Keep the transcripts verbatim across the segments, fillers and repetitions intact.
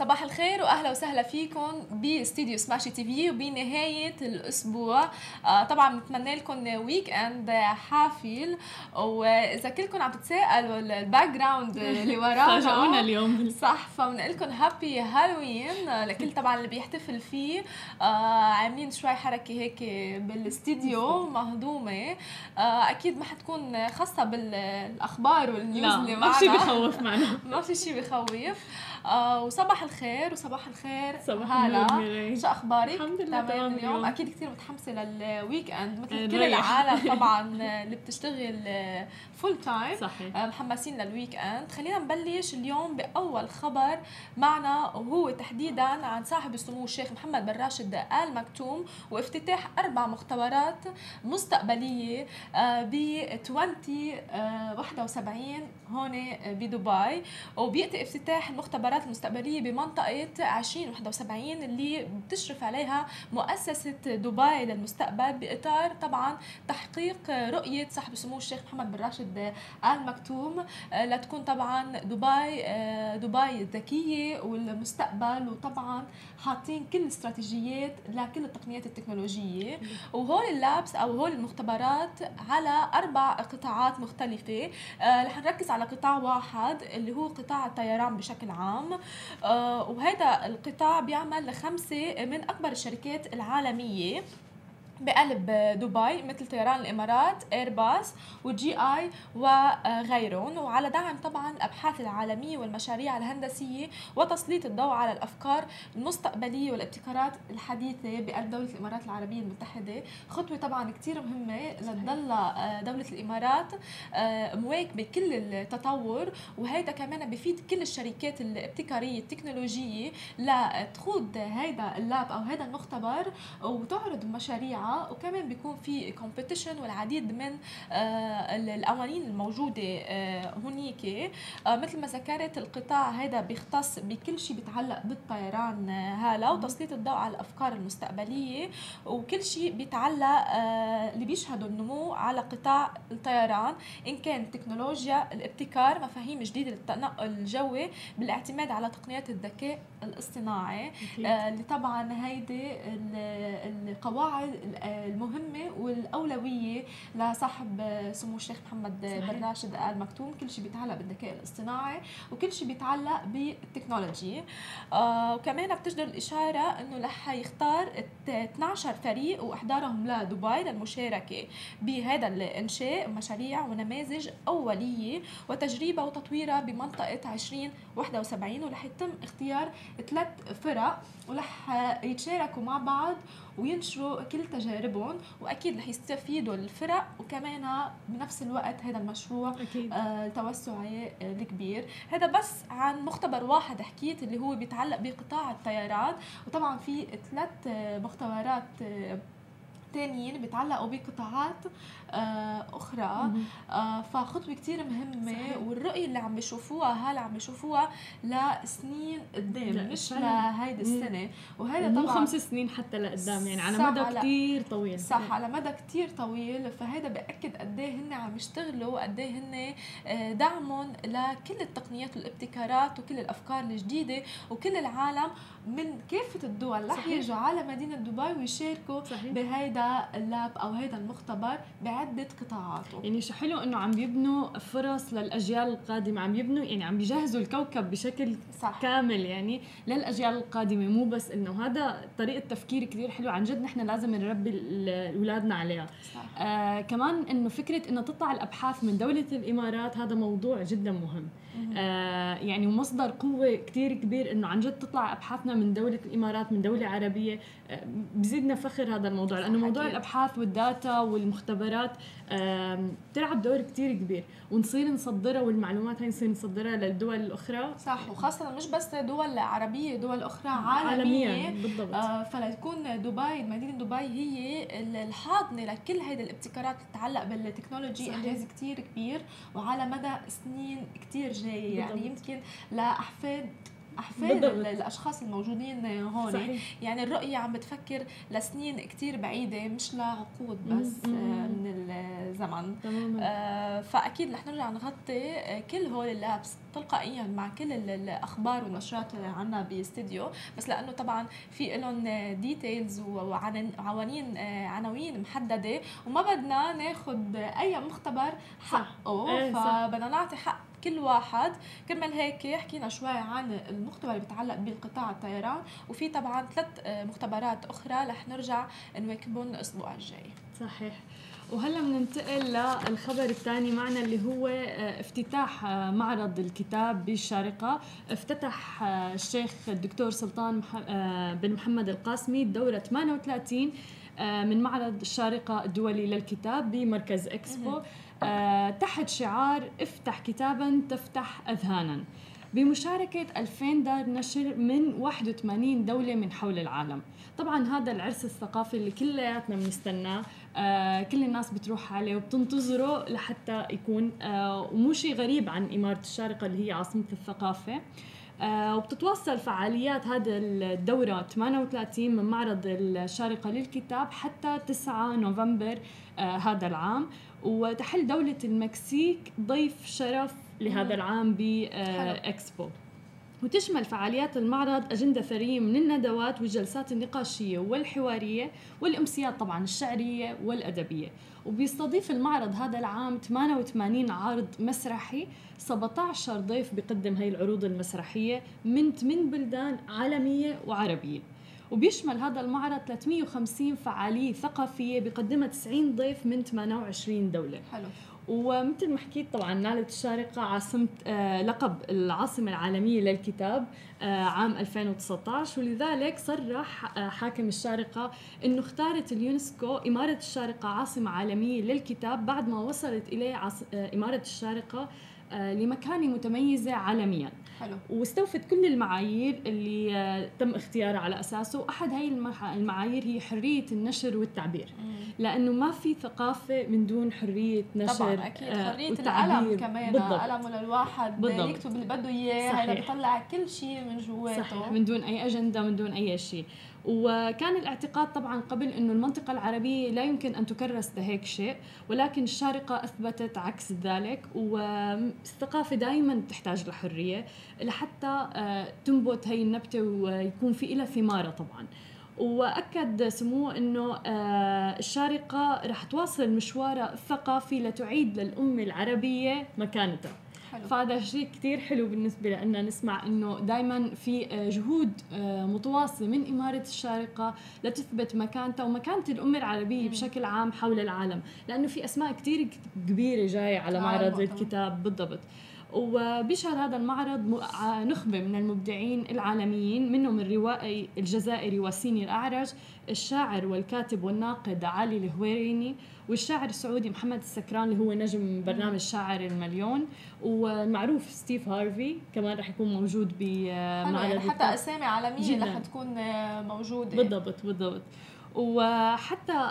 صباح الخير واهلا وسهلا فيكم باستديو سماشي تي في وبنهايه الاسبوع. طبعا بنتمنى لكم ويك اند حافل. واذا كلكم عم تتساءلوا الباك جراوند اللي ورانا فاجئونا اليوم صح، فبنقول لكم هابي هالوين لكل طبعا اللي بيحتفل فيه. عاملين شوي حركه هيك بالاستديو مهضومه، اكيد ما حتكون خاصه بالاخبار والنيوز اللي معنا. ما في شيء بخوف معنا، ما في شيء بخوف. وصباح الخير وصباح الخير صباح هلا، شو اخبارك؟ الحمد لله تمام. اليوم اكيد كثير متحمسه للويك اند مثل كل العالم طبعا اللي بتشتغل فول تايم محمسين للويك اند. خلينا نبلش اليوم باول خبر معنا، وهو تحديدا عن صاحب السمو الشيخ محمد بن راشد آل مكتوم وافتتاح اربع مختبرات مستقبليه ب ألفين وواحد وسبعين هون بدبي، وبياتي افتتاح المختبرات المستقبليه بمنطقه ألفين وواحد وسبعين اللي بتشرف عليها مؤسسه دبي للمستقبل باطار طبعا تحقيق رؤيه صاحب السمو الشيخ محمد بن راشد آل مكتوم لتكون طبعا دبي دبي الذكيه والمستقبل، وطبعا حاطين كل الاستراتيجيات لكل التقنيات التكنولوجيه. وهول اللابس او هول المختبرات على اربع قطاعات مختلفه، رح نركز على قطاع واحد اللي هو قطاع الطيران بشكل عام، وهذا القطاع بيعمل لخمسة من أكبر الشركات العالمية بقلب دبي مثل طيران الامارات، ايرباص وجي اي وغيرهم، وعلى دعم طبعا الابحاث العالميه والمشاريع الهندسيه وتسليط الضوء على الافكار المستقبليه والابتكارات الحديثه بقلب دوله الامارات العربيه المتحده. خطوه طبعا كتير مهمه لتضل دوله الامارات مواكبه كل التطور، وهيدا كمان بفيد كل الشركات الابتكاريه التكنولوجيه لتخوض هيدا اللاب او هيدا المختبر وتعرض مشاريع، وكمان بيكون في كومبيتيشن والعديد من القوانين الموجوده هنيك. مثل ما ذكرت القطاع هذا بيختص بكل شيء بيتعلق بالطيران هلا وتسليط الضوء على الافكار المستقبليه وكل شيء بيتعلق اللي بيشهدوا النمو على قطاع الطيران، ان كان تكنولوجيا، الابتكار، مفاهيم جديده للتنقل الجوي بالاعتماد على تقنيات الذكاء الاصطناعي اللي طبعا هيدي القواعد المهمة والأولوية لصاحب سمو الشيخ محمد بن راشد آل مكتوم. كل شيء بيتعلق بالذكاء الاصطناعي وكل شيء بيتعلق بالتكنولوجيا. آه وكمان بتجدر الإشارة أنه رح يختار اثنا عشر فريق وإحضارهم لدبي للمشاركة بهذا الإنشاء، مشاريع ونماذج أولية وتجريبها وتطويرها بمنطقة ألفين وواحد وسبعين، ورح يتم اختيار ثلاث فرق ورح يتشاركوا مع بعض وينشروا كل تجاربهم، واكيد رح يستفيدوا الفرق وكمان بنفس الوقت هذا المشروع آه التوسعي الكبير. هذا بس عن مختبر واحد حكيت اللي هو بيتعلق بقطاع الطيران، وطبعا في ثلاث مختبرات آه تانيين بيتعلقوا بقطاعات اخرى. فخطوه كتير مهمه صحيح. والرؤيه اللي عم بيشوفوها هلا عم بيشوفوها لسنين قدام مش لهيدي السنه، وهذا طبعا مو خمس سنين حتى لقدام، يعني على مدى كتير طويل صح، على مدى كتير طويل. فهذا باكد قد ايه هن عم يشتغلوا، قد ايه هن دعمهم لكل التقنيات والابتكارات وكل الافكار الجديده، وكل العالم من كافه الدول رح يجوا على مدينه دبي ويشاركوا بهيدا اللاب او هذا المختبر بعده قطاعاته. يعني شو حلو انه عم بيبنوا فرص للاجيال القادمه، عم يبنوا يعني عم بيجهزوا الكوكب بشكل صح. كامل يعني للاجيال القادمه، مو بس انه هذا طريقه تفكير كثير حلو عن جد، نحن لازم نربي اولادنا عليها. آه كمان انه فكره انه تطلع الابحاث من دوله الامارات، هذا موضوع جدا مهم آه يعني ومصدر قوه كثير كبير انه عن جد تطلع ابحاثنا من دوله الامارات، من دوله عربيه. آه بزيدنا فخر هذا الموضوع لانه موضوع الأبحاث والداتا والمختبرات بتلعب دور كتير كبير، ونصير نصدرها والمعلومات هاي نصير نصدرها للدول الأخرى صح، وخاصة مش بس دول عربية، دول أخرى عالمية, عالمية. بالضبط. آه فلتكون دبي مدينة دبي هي الحاضنة لكل هيدا الابتكارات تتعلق بالتكنولوجي. إنجاز كتير كبير وعلى مدى سنين كتير جاية، يعني يمكن لأحفاد احفاد الاشخاص الموجودين هون. صحيح. يعني الرؤيه عم بتفكر لسنين كتير بعيده مش لعقود بس من الزمن. آه فاكيد رح نرجع نغطي كل هول اللابس تلقائيا مع كل الاخبار والنشرات اللي عنا باستديو، بس لانه طبعا في لهم ديتيلز وعناوين عناوين محدده وما بدنا ناخذ اي مختبر حقه، فبدنا نعطي حق كل واحد. كرمال هيك حكينا شوي عن المختبر اللي بيتعلق بالقطاع الطيران، وفي طبعا ثلاث مختبرات اخرى رح نرجع نواكبهم الاسبوع الجاي. صحيح. وهلا بننتقل للخبر الثاني معنا اللي هو افتتاح معرض الكتاب بالشارقة. افتتح الشيخ الدكتور سلطان بن محمد القاسمي الدورة ثمانية وثلاثين من معرض الشارقة الدولي للكتاب بمركز إكسبو تحت شعار افتح كتاباً تفتح أذهاناً، بمشاركة ألفين دار نشر من واحد وثمانين دولة من حول العالم. طبعاً هذا العرس الثقافي اللي كلياتنا بنستناه، آه كل الناس بتروح عليه وبتنتظره لحتى يكون، آه ومو شيء غريب عن إمارة الشارقة اللي هي عاصمة الثقافة. آه وبتتواصل فعاليات هذا الدورة ثمانية وثلاثين من معرض الشارقة للكتاب حتى تسعة نوفمبر آه هذا العام. وتحل دولة المكسيك ضيف شرف لهذا العام بإكسبو، وتشمل فعاليات المعرض أجندة ثرية من الندوات والجلسات النقاشية والحوارية والأمسيات طبعاً الشعرية والأدبية. وبيستضيف المعرض هذا العام ثمانية وثمانين عرض مسرحي، سبعة عشر ضيف بيقدم هاي العروض المسرحية من ثمان بلدان عالمية وعربية. وبيشمل هذا المعرض ثلاثمية وخمسين فعالية ثقافية بيقدمها تسعين ضيف من ثمانية وعشرين دولة. حلو. ومثل ما حكيت طبعا نالت الشارقة عاصمة آه لقب العاصمة العالمية للكتاب آه عام ألفين وتسعة عشر، ولذلك صرح آه حاكم الشارقة انه اختارت اليونسكو إمارة الشارقة عاصمة عالمية للكتاب بعد ما وصلت اليه عاص... آه إمارة الشارقة آه لمكانة متميزة عالميا. حلو. واستوفت كل المعايير اللي آه تم اختيارها على أساسه. أحد هاي المع... المعايير هي حرية النشر والتعبير، مم. لأنه ما في ثقافة من دون حرية نشر. طبعا أكيد حرية آه القلم كمان. بالضبط. قلمه للواحد يكتب اللي بده إياه، هذا بيطلع كل شيء من جواته. صحيح. من دون أي أجندة، من دون أي شيء. وكان الاعتقاد طبعا قبل أنه المنطقة العربية لا يمكن أن تكرس لهيك شيء، ولكن الشارقة أثبتت عكس ذلك. والثقافة دائما تحتاج لحرية لحتى تنبت هاي النبتة ويكون في إلها ثمارة طبعا. وأكد سموه أنه الشارقة رح تواصل مشوارها الثقافي لتعيد للأمة العربية مكانتها. حلو. فهذا شيء كتير حلو بالنسبة لأننا نسمع أنه دايماً في جهود متواصلة من إمارة الشارقة لتثبت مكانتها ومكانة الأمة العربية بشكل عام حول العالم، لأنه في أسماء كتير كبيرة جاية على معرض الكتاب. بالضبط. وبيشهد هذا المعرض نخبة من المبدعين العالميين، منهم الروائي الجزائري واسيني الأعرج، الشاعر والكاتب والناقد علي الهويريني، والشاعر السعودي محمد السكران اللي هو نجم برنامج شاعر المليون، والمعروف ستيف هارفي كمان رح يكون موجود بمعرض. حتى أسامي عالمية رح تكون موجودة. بالضبط بالضبط. وحتى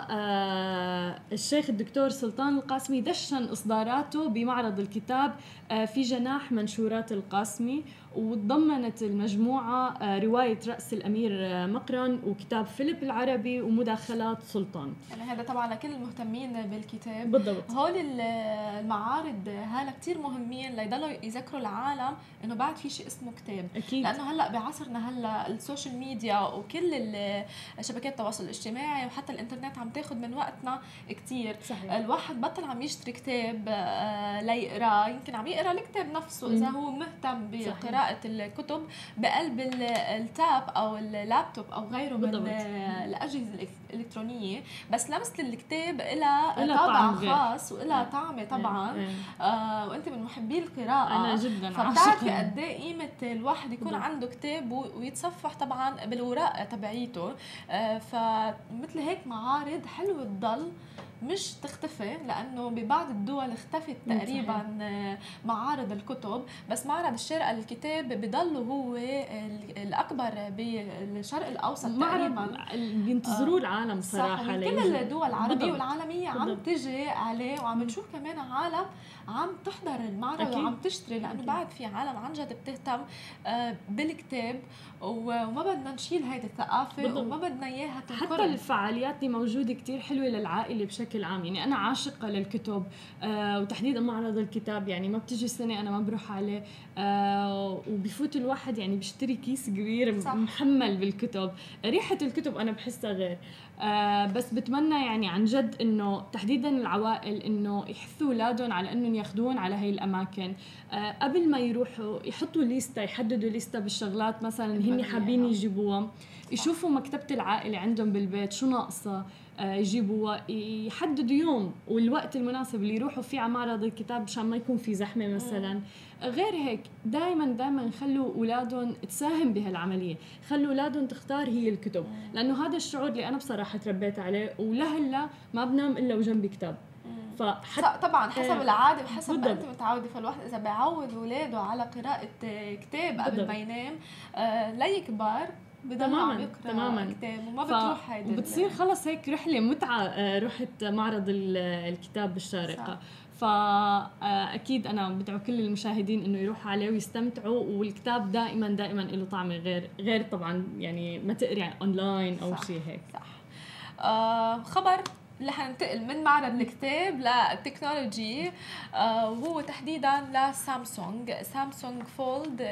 الشيخ الدكتور سلطان القاسمي دشن إصداراته بمعرض الكتاب في جناح منشورات القاسمي، وتضمنت المجموعة رواية رأس الأمير مقرن وكتاب فيليب العربي ومداخلات سلطان. يعني هذا طبعا لكل المهتمين بالكتاب. بالضبط. هول المعارض هلا كتير مهمين ليضلوا يذكروا العالم إنه بعد في شيء اسمه كتاب. أكيد. لأنه هلا بعصرنا هلا السوشيال ميديا وكل شبكات التواصل الاجتماعي وحتى الإنترنت عم تاخد من وقتنا كتير. صحيح. الواحد بطل عم يشتري كتاب ليقرأ، يمكن عم يقرأ الكتاب نفسه إذا هو مهتم بقراءة الكتب بقلب التاب او اللابتوب او غيره. بالضبط. من الاجهزه الالكترونيه، بس لمسه الكتاب لها طابع خاص وإلها طعمه طبعا. اه. اه. وانت من محبي القراءه. انا جدا فبتعرفي قد ايه قيمه الواحد يكون بالضبط. عنده كتاب ويتصفح طبعا بالوراق تبعيته. اه فمثل هيك معارض حلوه تضل مش تختفي لأنه ببعض الدول اختفت تقريبا معارض الكتب، بس معرض الشارقة للكتاب بضله هو الأكبر بالشرق الأوسط تقريبا، بينتظروه العالم صراحة. كل الدول العربية والعالمية عم تجي عليه، وعم نشوف كمان عالم عم تحضر المعرض وعم تشتري، لأنه بعد في عالم عن جد بتهتم بالكتاب، وما بدنا نشيل هيدي الثقافة وما بدنا إياها تنقرض. حتى الفعاليات دي موجودة كتير حلوة للعائلة بشكل عام، يعني أنا عاشقة للكتب آه وتحديدا معرض الكتاب، يعني ما بتجي سنة أنا ما بروح عليه آه وبفوت الواحد يعني بيشتري كيس كبير محمل بالكتب. ريحة الكتب أنا بحسها غير آه بس بتمنى يعني عن جد إنه تحديدا العوائل إنه يحثوا أولادهم على إنهم ياخدون على هاي الأماكن آه قبل ما يروحوا، يحطوا ليستة، يحددوا ليستة بالشغلات مثلا هني حابين يجيبوها، يشوفوا مكتبة العائلة عندهم بالبيت شو ناقصة يجيبوا، يحددوا يوم والوقت المناسب اللي يروحوا فيه على معرض الكتاب عشان ما يكون في زحمة مثلا. غير هيك دايما دايما خلوا أولادهم تساهم بهالعملية، خلوا أولادهم تختار هي الكتب، لأنه هذا الشعور اللي أنا بصراحة تربيت عليه ولهلا ما بنام إلا وجنبي كتاب. فحت... طبعا حسب آه العادة وحسب ما أنت متعودة، فالواحد إذا بيعود ولاده على قراءة كتاب قبل ما ينام آه لا يكبر تماماً تماماً وما بتروح هيدا، وبتصير خلص هيك رحلة متعة. رحت معرض الكتاب بالشارقة، فأكيد أنا بدعو كل المشاهدين إنه يروحوا عليه ويستمتعوا، والكتاب دائماً دائماً له طعم غير غير طبعاً، يعني ما تقري يعني أونلاين أو شيء هيك. صح. آه خبر اللي حننتقل من معرض الكتاب للتكنولوجي، وهو تحديدا لسامسونج، سامسونج فولد،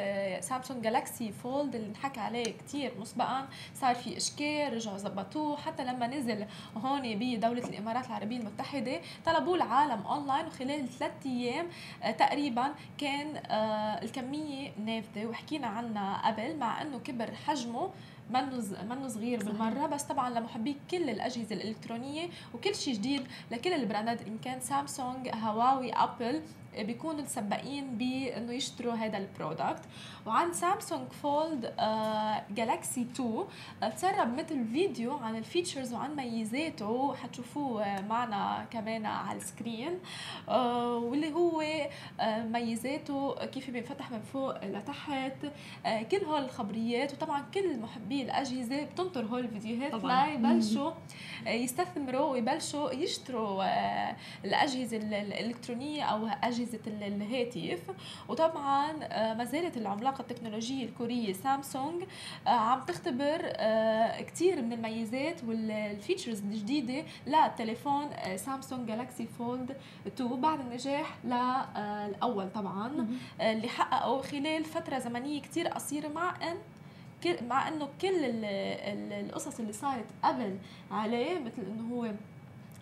سامسونج جالكسي فولد اللي نحكي عليه كتير مسبقا. صار في إشكال، رجعوا زبطوه، حتى لما نزل هون بدولة الإمارات العربية المتحدة طلبوه العالم أونلاين، وخلال ثلاثة أيام تقريبا كان الكمية نافذة، وحكينا عنها قبل مع أنه كبر حجمه منه صغير بالمرة، بس طبعا لمحبي كل الأجهزة الإلكترونية وكل شيء جديد لكل البراندات، إن كان سامسونج، هواوي، أبل، بيكونوا السباقين بأنه يشتروا هذا البرودكت. وعن سامسونج فولد آه جالكسي تو تسرب مثل فيديو عن الفيتشرز وعن ميزاته، حتشوفوه معنا كمان على السكرين آه واللي هو آه ميزاته كيف بينفتح من فوق لتحت آه كل هول الخبريات. وطبعا كل محبي الأجهزة بتنطر هول الفيديوهات ليبلشوا يستثمروا ويبلشوا يشتروا آه الأجهزة الإلكترونية أو أجهزة الهاتف. وطبعا ما زالت العملاقة التكنولوجية الكورية سامسونج عم تختبر كتير من الميزات والفيتشرز الجديدة للتليفون سامسونج جالكسي فولد اثنين بعد النجاح للأول طبعا اللي حققوا خلال فترة زمنية كتير قصيرة، مع أن مع أنه كل القصص اللي صارت قبل عليه مثل أنه هو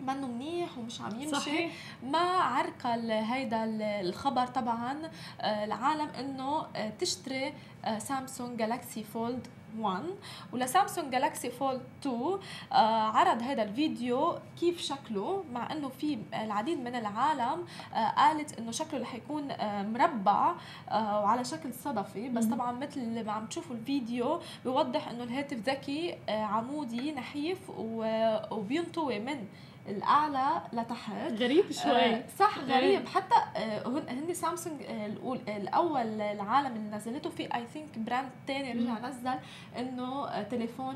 منه منيح ومش عم يمشي ما عرقل هيدا الخبر طبعا العالم انه تشتري سامسونج جالكسي فولد واحد. ولسامسونج جالكسي فولد اثنين عرض هذا الفيديو كيف شكله، مع انه في العديد من العالم قالت انه شكله رح يكون مربع وعلى شكل صدفي، بس طبعا مثل ما عم تشوفوا الفيديو بيوضح انه الهاتف ذكي عمودي نحيف وبينطوي من الأعلى لتحت. غريب شوي صح، غريب. حتى هن سامسونج الأول العالم اللي نزلته في I think براند تاني رجع نزل إنه تليفون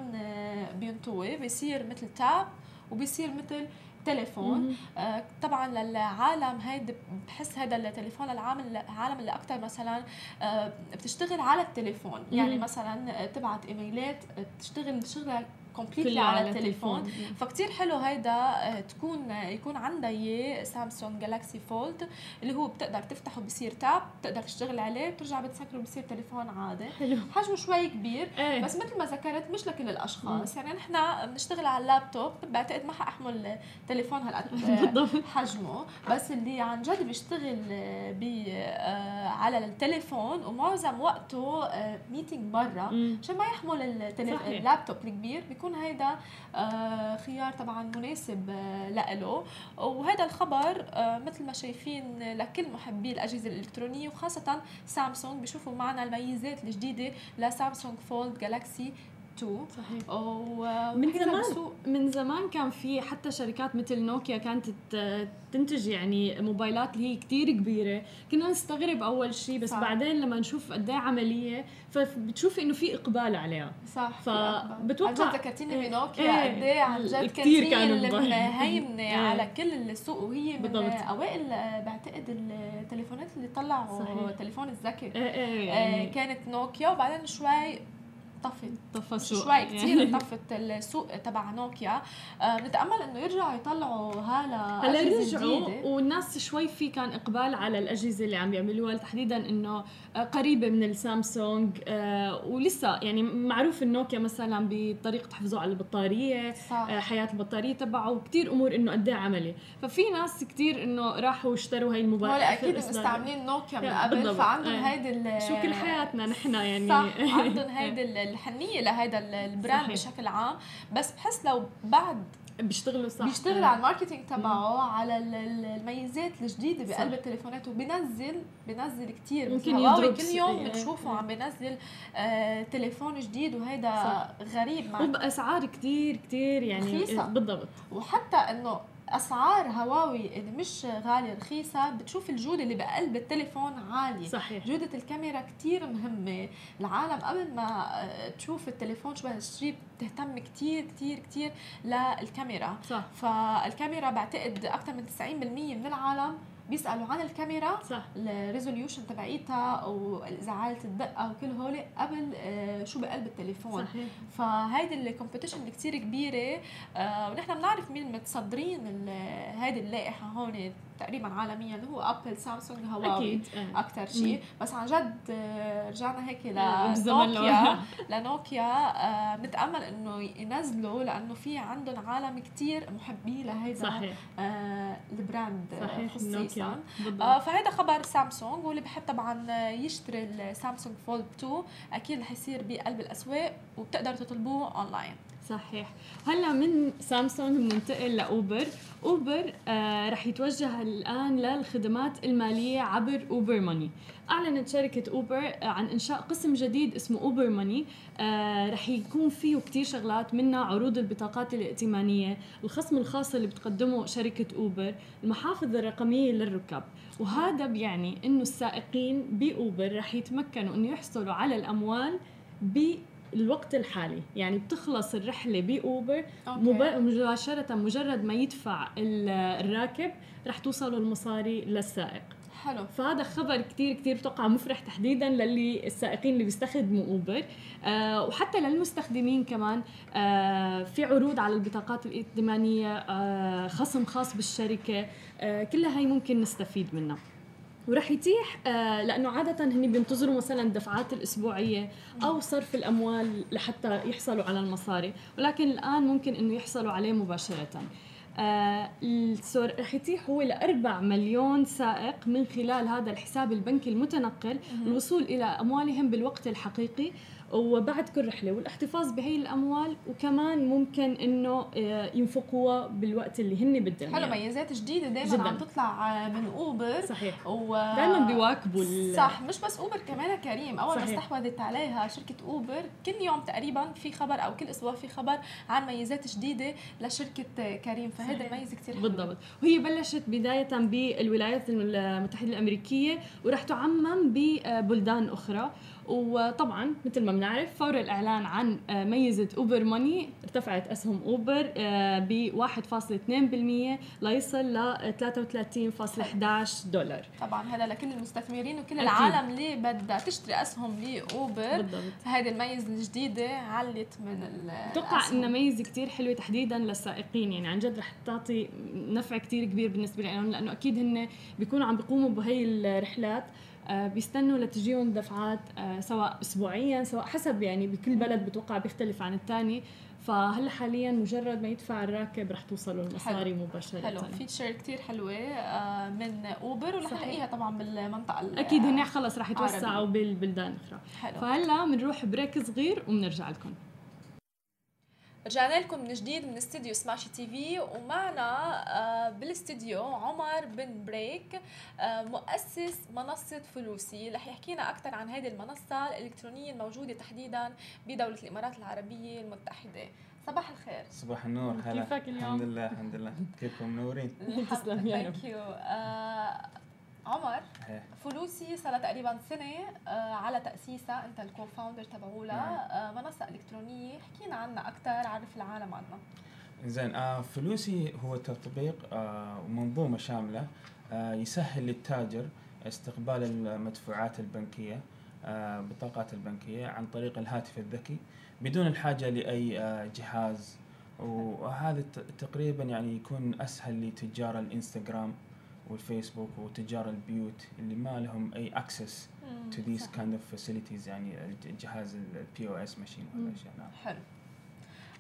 بينطوي بيصير مثل تاب وبيصير مثل تليفون. آه طبعا للعالم هيدا بحس هذا التليفون العالم العالم اللي اكثر مثلا آه بتشتغل على التليفون، يعني مم. مثلا تبعت ايميلات بتشتغل شغله كومبليتلي على التليفون. فكتير حلو هيدا آه تكون يكون عندها اياه سامسونج جالكسي فولد اللي هو بتقدر تفتحه بصير تاب، بتقدر تشتغل عليه، بترجع بتسكره بصير تليفون عادي. حجمه شوي كبير ايه. بس مثل ما ذكرت مش لكل الاشخاص، مم. يعني نحنا بنشتغل على اللابتوب بعتقد ما حاحمل تليفون هالقد حجمه، بس اللي عن جد بيشتغل بي على التليفون ومعظم وقته ميتينج برا عشان ما يحمل اللابتوب الكبير، بيكون هيدا خيار طبعا مناسب له. وهذا الخبر مثل ما شايفين لكل محبي الأجهزة الإلكترونية وخاصة سامسونج، بيشوفوا معنا الميزات الجديدة لسامسونج فولد جالكسي تو. صحيح. ومن زمان من زمان كان في حتى شركات مثل نوكيا كانت تنتج يعني موبايلات اللي هي كتير كبيرة، كنا نستغرب أول شيء بس صح. بعدين لما نشوف قد ايه عملية فبتشوفي إنه في إقبال عليها. صح. فبتوقع عن جد ذكرتيني بنوكيا قد ايه عن جد كتير كانت مهيمنة ايه. على كل السوق، وهي من بالضبط. أوائل بعتقد التليفونات اللي طلعوا التليفون الذكي ايه ايه يعني. اه كانت نوكيا وبعدين شوي طفت طفت شوي كتير طفت السوق تبع نوكيا. نتأمل آه انه يرجعوا يطلعوا هلا هلا يرجعوا والناس شوي في كان اقبال على الاجهزه اللي عم يعملوها تحديدا انه قريبه من السامسونج آه ولسه يعني معروف النوكيا مثلا بطريقه حفظه على البطاريه آه حياه البطاريه تبعه كتير امور انه قد ايه عملي. ففي ناس كتير انه راحوا اشتروا هاي الموبايلات اكيد مستعملين نوكيا من قبل فعندهم هيدي شو كل حياتنا نحن يعني صح عندهم هيدي الحنية لهذا البراند بشكل عام. بس بحس لو بعد بيشتغلوا صح بيشتغل على الماركتينج تبعه على الميزات الجديده بقلب التليفونات وبنزل بنزل كتير ممكن يضرب كل يوم بنشوفه عم بنزل آه تليفون جديد وهذا غريب مع وباسعار كتير كتير يعني بالضبط. وحتى انه اسعار هواوي اللي مش غاليه رخيصه بتشوف الجوده اللي بقلب التليفون عاليه. صحيح. جوده الكاميرا كتير مهمه. العالم قبل ما تشوف التليفون شو بدها تشتري بتهتم كتير كتير كتير للكاميرا. صح. فالكاميرا بعتقد اكثر من تسعين بالمية من العالم بيسالوا عن الكاميرا الريزوليوشن تبعيتها وازعاله الدقه وكل هول قبل شو بقلب التليفون. صحيح. فهيدي الكومبيتيشن كتير كبيره ونحن بنعرف مين متصدرين هذه اللائحه هون تقريبا عالميا اللي هو ابل سامسونج هواوي اكثر شيء. بس عن جد رجعنا هيك لنوكيا لنوكيا بنتامل انه ينزلوا لانه في عندهم عالم كتير محبين لهذا البراند خصيصا. فهذا خبر سامسونج واللي بحب طبعا يشتري السامسونج فولد تو اكيد رح يصير بقلب الاسواق وبتقدروا تطلبوه اونلاين. صحيح. هلا من سامسونج منتقل لاوبر. اوبر آه رح يتوجه الان للخدمات الماليه عبر اوبر موني. اعلنت شركه اوبر عن انشاء قسم جديد اسمه اوبر موني آه رح يكون فيه كتير شغلات منها عروض البطاقات الائتمانيه، الخصم الخاص اللي بتقدمه شركه اوبر، المحافظ الرقميه للركاب. وهذا بيعني انه السائقين باوبر رح يتمكنوا انه يحصلوا على الاموال ب الوقت الحالي، يعني بتخلص الرحلة بأوبر مباشرة مجرد ما يدفع الراكب رح توصل المصاري للسائق. حلو. فهذا خبر كتير كتير بتوقع مفرح تحديدا للي السائقين اللي بيستخدموا أوبر آه وحتى للمستخدمين كمان آه في عروض على البطاقات الائتمانية آه خصم خاص بالشركة آه كلها هاي ممكن نستفيد منها. ورح يتيح آه لأنه عادة هني بينتظروا مثلا الدفعات الأسبوعية أو صرف الأموال لحتى يحصلوا على المصاري، ولكن الآن ممكن أنه يحصلوا عليه مباشرة. آه رح يتيح هو لأربع مليون سائق من خلال هذا الحساب البنكي المتنقل الوصول إلى أموالهم بالوقت الحقيقي وبعد كل رحلة والاحتفاظ بهي الأموال، وكمان ممكن إنه ينفقوها بالوقت اللي هن بدهم. حلو. ميزات جديدة دائما عم تطلع من أوبر. صحيح. و... دائما بيواكبوا ال... صح. مش بس أوبر كمان كريم أول ما استحوذت عليها شركة أوبر كل يوم تقريبا في خبر أو كل أسبوع في خبر عن ميزات جديدة لشركة كريم. فهذا الميزة كتير حلوة. بالضبط. وهي بلشت بداية بالولايات المتحدة الأمريكية ورح تعمم ببلدان أخرى. وطبعا مثل ما بنعرف فور الإعلان عن ميزة أوبر موني ارتفعت أسهم أوبر ب واحد فاصلة اثنين بالمية ليصل ل ثلاثة وثلاثين فاصلة واحد واحد دولار. طبعا هذا لكل المستثمرين وكل أكيد. العالم اللي بدها تشتري أسهم لأوبر هذه الميزة الجديدة علت من الأسهم. توقع إنها ميزة كتير حلوة تحديدا للسائقين، يعني عن جد رح تعطي نفع كتير كبير بالنسبة لهم لأنه أكيد هن بيكونوا عم بيقوموا بهاي الرحلات بيستنوا لتجيهم دفعات سواء أسبوعيا سواء حسب يعني بكل بلد بتوقع بيختلف عن الثاني. فهلا حاليا مجرد ما يدفع الراكب رح توصلوا المصاري مباشرة. حلو. فيتشر كتير حلوة من أوبر ورح نلاقيها طبعا بالمنطقة أكيد هنا خلص رح يتوسعوا بالبلدان الأخرى. فهلا بنروح بريك صغير وبنرجع لكم. رجعنا لكم من جديد من استديو سماشي تي في، ومعنا بالاستديو عمر بن بريك مؤسس منصة فلوسي، رح يحكينا أكثر عن هذه المنصة الإلكترونية الموجودة تحديدا بدولة الإمارات العربية المتحدة. صباح الخير. صباح النور. هلا. كيفك اليوم؟ الحمد لله الحمد لله. كيفكم؟ منورين. تسلم يا رب. ثانك يو. عمر، فلوسي صار تقريبا سنه على تاسيسها، انت الكوفاوندر تبعولها، منصه الكترونيه، حكينا عنها اكثر، عرف العالم عنها. زين، فلوسي هو تطبيق ومنظومه شامله يسهل للتاجر استقبال المدفوعات البنكيه، البطاقات البنكيه عن طريق الهاتف الذكي بدون الحاجه لاي جهاز، وهذا تقريبا يعني يكون اسهل لتجار الانستغرام والفيسبوك وتجار البيوت اللي ما لهم اي اكسس تو ذيس كايند اوف فاسيلتيز، يعني الجهاز البي او اس ماشين ولا شيء. حلو.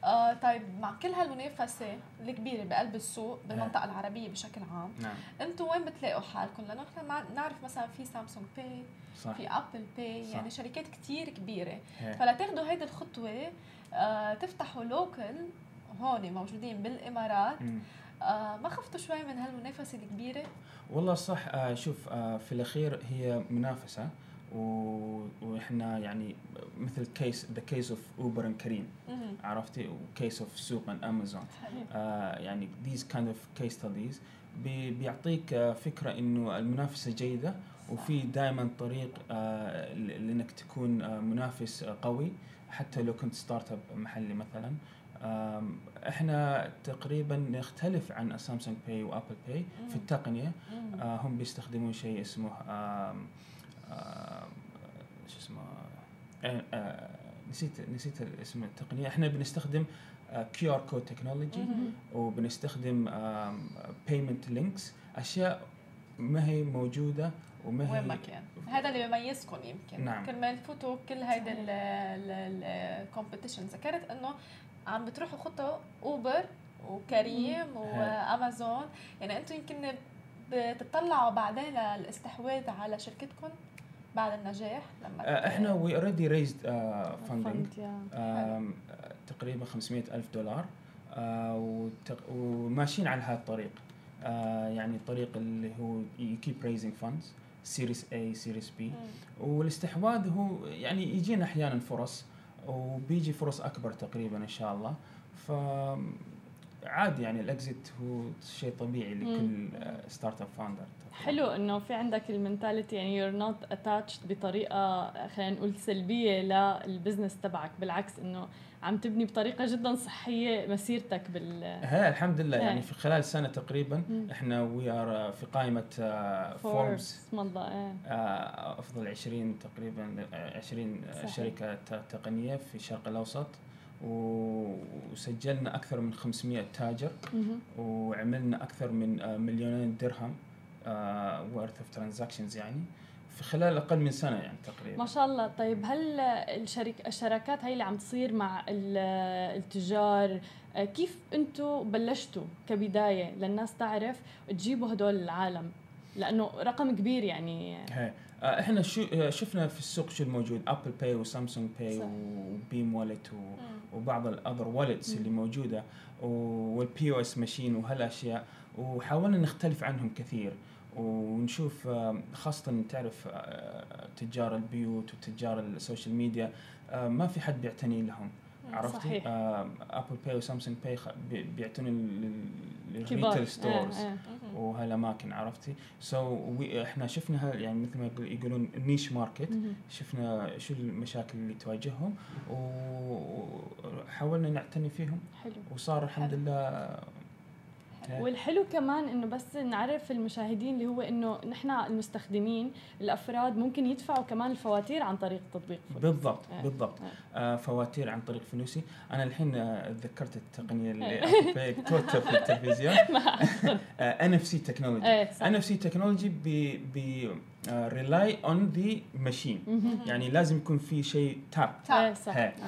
آه طيب، مع كل هالمنافسه الكبيره بقلب السوق بالمنطقه نعم. العربيه بشكل عام، نعم. انتم وين بتلاقوا حالكم؟ لانه احنا نعرف مثلا في سامسونج باي، صح. في ابل باي، صح. يعني شركات كتير كبيره، فلا تاخذوا هيدي الخطوه آه تفتحوا لوكل هون موجودين بالامارات. مم. آه ما خفتوا شوي من هالمنافسة الكبيرة؟ والله صح. آه شوف، آه في الأخير هي منافسة، وإحنا يعني مثل كيس the case of Uber and Kareem، عرفتي، وكيس of سوق and Amazon. آه يعني these kind of case studies بي بيعطيك آه فكرة إنه المنافسة جيدة، وفي دائما طريق آه لإنك تكون آه منافس آه قوي، حتى لو كنت ستارت اب محلي مثلا. احنا تقريبا نختلف عن سامسونج باي وابل باي في التقنيه. آه هم بيستخدمون شيء اسمه آه آه شو اسمه آه آه نسيت نسيت اسم التقنيه. احنا بنستخدم كيو ار كود تكنولوجي، وبنستخدم آه بيمنت لينكس، اشياء ما هي موجوده وما هي مكان. هذا اللي يميزكم يمكن، نعم. كرمال تفوتوا كل هيدا الكومبيتيشن. ذكرت انه عم بتروحوا خطة أوبر وكريم وأمازون، يعني أنتوا يمكن بتطلعوا بعدين للاستحواذ على شركتكم بعد النجاح لما إحنا we already raised uh, funding yeah. uh, تقريبا خمسمائة ألف دولار، uh, وتق... وماشيين على هذا الطريق، uh, يعني الطريق اللي هو keep raising funds series A series B. مم. والاستحواذ هو يعني يجينا أحيانا فرص، وبيجي فرص أكبر تقريبا إن شاء الله، فعادي يعني الأكزيت هو شيء طبيعي لكل ستارت أب فاوندر. حلو إنه في عندك المنتاليتي، يعني you're not attached بطريقة خلينا نقول سلبية للبزنس تبعك، بالعكس إنه عم تبني بطريقة جدا صحية مسيرتك بال. ها الحمد لله. هي. يعني في خلال سنة تقريبا مم. إحنا ويار في قائمة فوربس أفضل عشرين تقريبا عشرين شركة تقنية في الشرق الأوسط، وسجلنا أكثر من خمسمائة تاجر، مم. وعملنا أكثر من مليونين درهم worth of transactions، يعني في خلال أقل من سنة يعني تقريبا. ما شاء الله. طيب، هل الشركة الشراكات هاي اللي عم تصير مع التجار، كيف أنتوا بلشتوا كبداية للناس تعرف تجيبوا هدول العالم؟ لأنه رقم كبير يعني. هي. إحنا شو شفنا في السوق شو الموجود، أبل باي وسامسونج باي وبيم والت وبعض الأذر والتس اللي موجودة، والبي أو إس ماشين وهالأشياء، وحاولنا نختلف عنهم كثير ونشوف، خاصة تعرف تجار البيوت وتجار السوشيال ميديا ما في حد بيعتني لهم، عرفتي. أبل باي وسامسونج باي بيعتني للريتيل ستورز وهالأماكن، عرفتي. سو إحنا شفنا يعني مثل ما يقولون نيش ماركت، شفنا شو المشاكل اللي تواجههم وحاولنا نعتني فيهم، وصار الحمد لله. والحلو كمان انه بس نعرف المشاهدين اللي هو انه نحن المستخدمين الافراد ممكن يدفعوا كمان الفواتير عن طريق تطبيق فلوسي. بالضبط آه. بالضبط آه. آه فواتير عن طريق فلوسي. انا الحين آه ذكرت التقنيه اللي توتر في التلفزيون ان اف سي تكنولوجي. ان اف سي تكنولوجي rely on the machine. يعني لازم يكون في شيء تاب. تاب.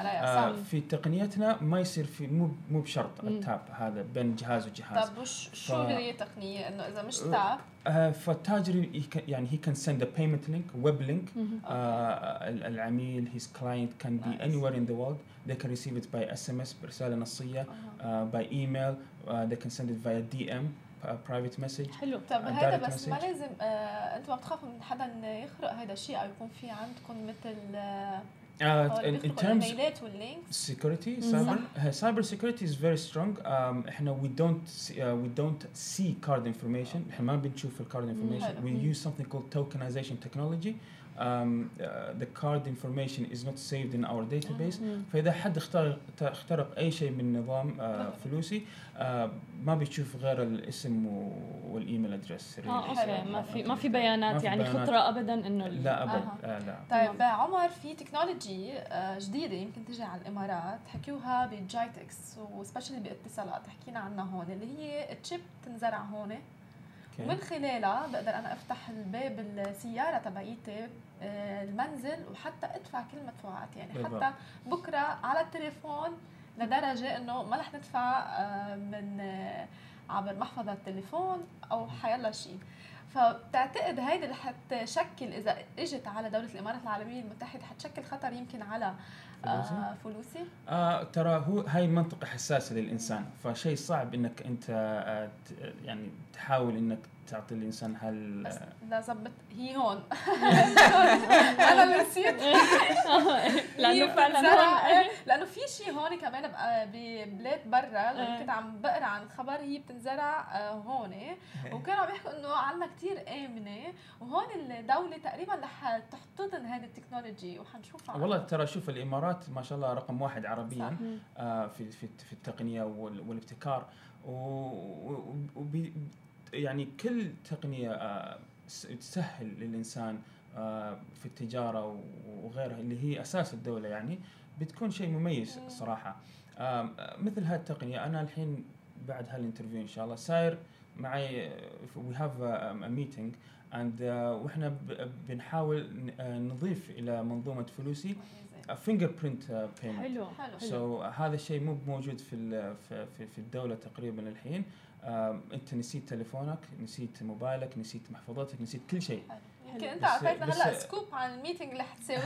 آه في تقنيتنا ما يصير في مو مو بشرط التاب هذا بين جهاز وجهاز. طب وش شو هي التقنية إنه إذا مش تاب؟ آه فالتاجر يعني he can send a payment link, web link. آه العميل his client can be anywhere in the world. They can receive it by إس إم إس برسالة نصية, uh, by email. Uh, they can send it via دي إم. برايفت مسج. حلو. طب هذا بس message. ما لازم آه انت ما بتخافوا من حدا يخرق هذا الشيء او يكون في عندكم مثل ان ترمز سيكيورتي سايبر سايبر سيكيورتي از فيري سترونج. احنا وي دونت وي دونت سي كارد انفورميشن, احنا ما بنشوف الكارد انفورميشن. وي يوز سمثينج كولد توكنايزيشن تكنولوجي. The card information is not saved in our database. فإذا حد اختار اخترق أي شيء من نظام فلوسي ما بيشوف غير الاسم والإيميل أدرس. ما في ما في بيانات يعني خطرة أبداً إنه لا أبداً. طيب عمر, في تكنولوجي جديدة يمكن تجي على الإمارات حكيوها بالجايتكس وسبيشلي باتصالات, حكينا عنها هون, اللي هي الشيب تنزرع هون ومن خلالها بقدر أنا أفتح الباب السيارة تبعيتي المنزل وحتى أدفع كل مدفوعات, يعني حتى بكرة على التليفون, لدرجة إنه ما رح ندفع من عبر محفظة التليفون أو حيلا شيء. فبتعتقد هيدا اللي حتشكل إذا إجت على دولة الإمارات العربية المتحدة حتشكل خطر يمكن على آه فلوسي؟ آه ترى هو هاي منطقة حساسة للإنسان, فشيء صعب إنك أنت آه يعني تحاول إنك تعطي الإنسان هال لا زبط هي هون أنا اللي نسيت لأنه فعلا لأنه في شيء هون كمان ببلاد برا. كنت عم بقرأ عن خبر هي بتنزرع هون وكانوا عم يحكوا إنه عنا كتير آمنة, وهون الدولة تقريبا رح تحتضن هذه التكنولوجي وحنشوفها. والله ترى شوف الإمارات ما شاء الله رقم واحد عربيا في في في التقنية والابتكار, وب يعني كل تقنية تسهل للإنسان في التجارة وغيرها اللي هي أساس الدولة, يعني بتكون شيء مميز صراحة. مثل هذه التقنية أنا الحين بعد هالانترفيو إن شاء الله ساير معي we have a meeting and وإحنا بنحاول نضيف إلى منظومة فلوسي fingerprint payment. حلو. so هذا الشيء مو موجود في في في الدولة تقريبا الحين. أنت نسيت تلفونك, نسيت موبايلك, نسيت محفظتك, نسيت كل شيء. يمكن أنت عطيتنا هلا سكوب عن الميتينغ اللي حتسويه.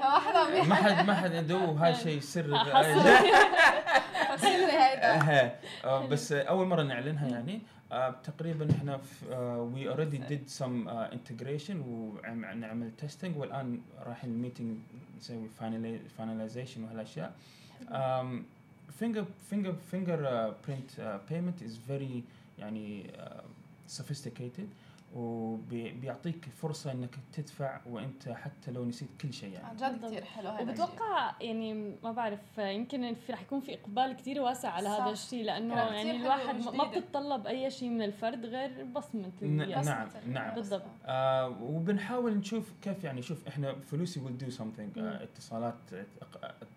واحد ما حد ما حد يدوب هاي شيء سر. بس أول مرة نعلنها يعني. تقريبا إحنا we already did some integration ونعمل testing والآن رايحين الميتينغ نسوي finalization وهالأشياء. finger finger fingerprint uh, uh, payment is very يعني uh, sophisticated, وبيعطيك فرصة إنك تدفع وأنت حتى لو نسيت كل شيء يعني. جد كتير حلو هذا. وبتوقع يعني ما بعرف يمكن في رح يكون في إقبال كتير واسع على هذا الشيء, لأنه يعني الواحد ما بتطلب أي شيء من الفرد غير بصمة. ن- نعم نعم. بالضبط. آه وبنحاول نشوف كيف يعني, شوف إحنا فلوسي will do something. آه اتصالات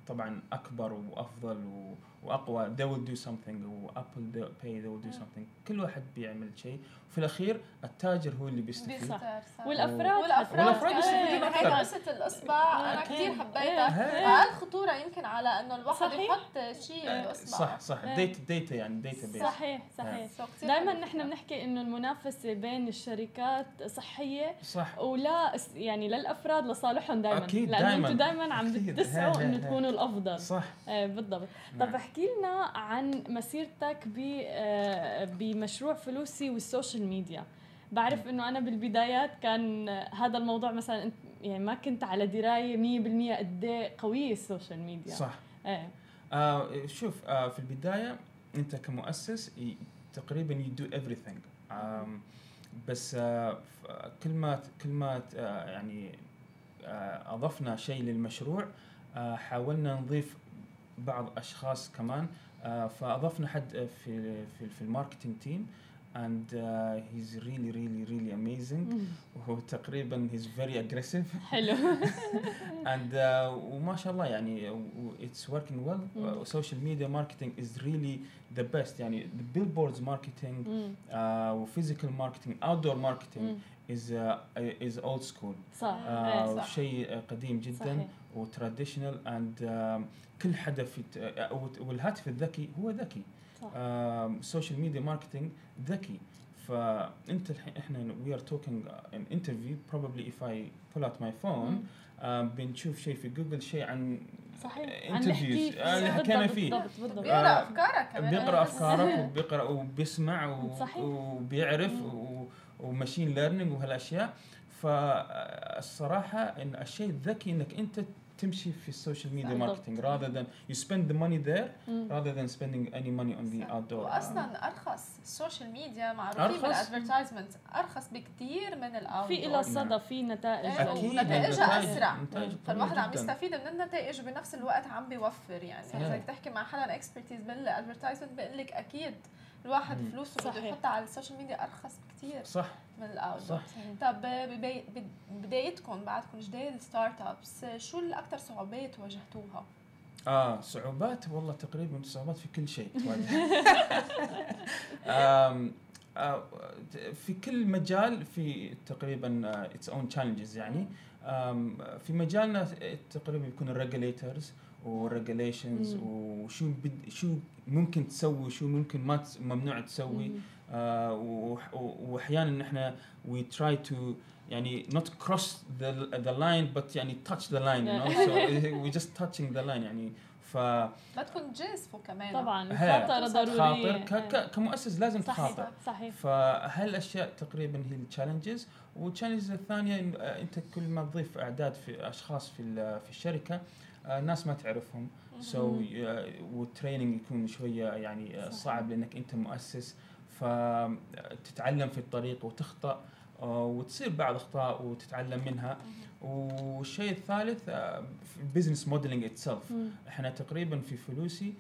طبعا أكبر وأفضل و وأقوى, they will do something, وأبل they pay they will do something. كل واحد بيعمل شيء وفي الأخير التاجر هو اللي بيستفيد والأفراد والأفراد بيستفيدون أكثر. هاي قصة الأصبع أنا كتير حبيتها. الخطورة يمكن على إنه الواحد يحط شيء بالأصبع. صح صح ديت ديتا يعني ديتا بيس. صحيح صحيح. دائما نحن بنحكي إنه المنافسة بين الشركات صحية ولا يعني للأفراد لصالحهم دائما, لأنه أنتم دائما عم بتسعوا إنه تكونوا الأفضل. صح بالضبط. طب احكي لنا عن مسيرتك بمشروع فلوسي والسوشيال ميديا. بعرف انه انا بالبدايات كان هذا الموضوع مثلا يعني ما كنت على درايه مية بالمية قد قويه السوشيال ميديا. صح. ايه آه شوف آه في البدايه انت كمؤسس تقريبا you do everything. آه بس آه كلمات كلمات آه يعني آه اضفنا شيء للمشروع. آه حاولنا نضيف بعض أشخاص كمان, آه, فأضفنا حد آه, في في في الماركتينج تيم and uh, he's really really really amazing. وهو تقريبا he's very aggressive. حلو. and uh, وما شاء الله يعني it's working well. uh, social media marketing is really the best. يعني the billboards marketing, uh, physical marketing, outdoor marketing is uh, is old school. صح. Uh, صح. شيء قديم جدا وتراديشنال and uh, كل حدا في uh, والهاتف الذكي هو ذكي. السوشيال ميديا ماركتينج ذكي. فأنت الحين إحنا we are talking an interview probably if I pull out my phone uh, بنشوف شيء في جوجل شيء عن صحيح عن interviews اللي حكينا فيه بيقرأ أفكارك بيقرأ أفكارك وبيقرأ وبيسمع وبيعرف وماشين ليرنينج وهالأشياء. فالصراحة إن الشيء الذكي إنك أنت تمشي في السوشيال ميديا ماركتينج rather than you spend the money there rather than spending any money on the outdoor. وأصلاً أرخص السوشيال ميديا معروفين بالأدفيرتايزمنت أرخص بكتير من الأول. في إلى صدى في نتائج. نتائجها أسرع. فالواحد عم يستفيد من النتائج وبنفس الوقت عم بيوفر يعني. إذا تحكي مع حدا إكسبرتيز بالأدفيرتايزمنت بيقول لك أكيد الواحد فلوسه بده يحطها على السوشيال ميديا أرخص بكتير. صح. من الأول. صح. طب ببي... بدايتكم بعدكم جديد ستارت أبس شو الأكثر صعوبات واجهتوها؟ آه صعوبات والله تقريبا صعوبات في كل شيء. في كل مجال في تقريبا its own challenges يعني. في مجالنا تقريبا يكون الريجوليترز والريجوليشنز وشو بد... شو ممكن تسوي شو ممكن ما تس... ممنوع تسوي. آه وأحياناً نحنا we try to يعني not cross the the line but يعني touch the line you know so we just touching the line يعني. ف لا تكون جاسفه كمان طبعاً خطر ضروري خاطر كمؤسس لازم تخاطر. فهالأشياء تقريباً هي التشالنجز. والتشالنجز الثانية أنت كل ما تضيف أعداد في أشخاص في في الشركة ناس ما تعرفهم so والتريننج يكون شوية يعني صعب لأنك أنت مؤسس فتتعلم في الطريق وتخطأ وتصير بعض أخطاء وتتعلم منها. والشيء الثالث business modeling itself. إحنا تقريبا في فلوسي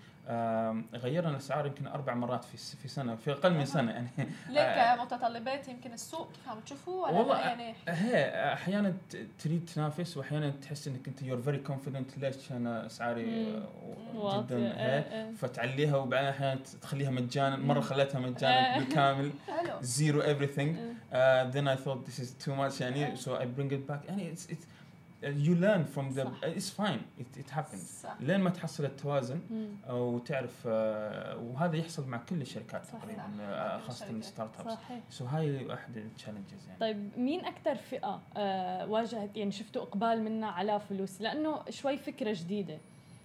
غيرنا الأسعار يمكن أربع مرات في في سنة في أقل من سنة يعني. لك متطلبات يمكن السوق عم تشوفوه ولا يعني؟ إيه أحيانا تريد تنافس وأحيانا تحس إنك أنت you're very confident ليش أنا أسعاري جدا إيه فتعليها وبعدين أحيانا تخليها مجانا مرة خلتها مجانا بالكامل zero everything uh, then I thought this is too much يعني so I bring it back يعني it's it's you learn from the it's fine it it happens لين ما تحصل التوازن وتعرف. وهذا يحصل مع كل الشركات تقريبا خاصه الستارت ابس سو هاي احد التشالنجز يعني. طيب مين اكثر فئه أه واجهت يعني شفتوا اقبال منا على فلوس لانه شوي فكره جديده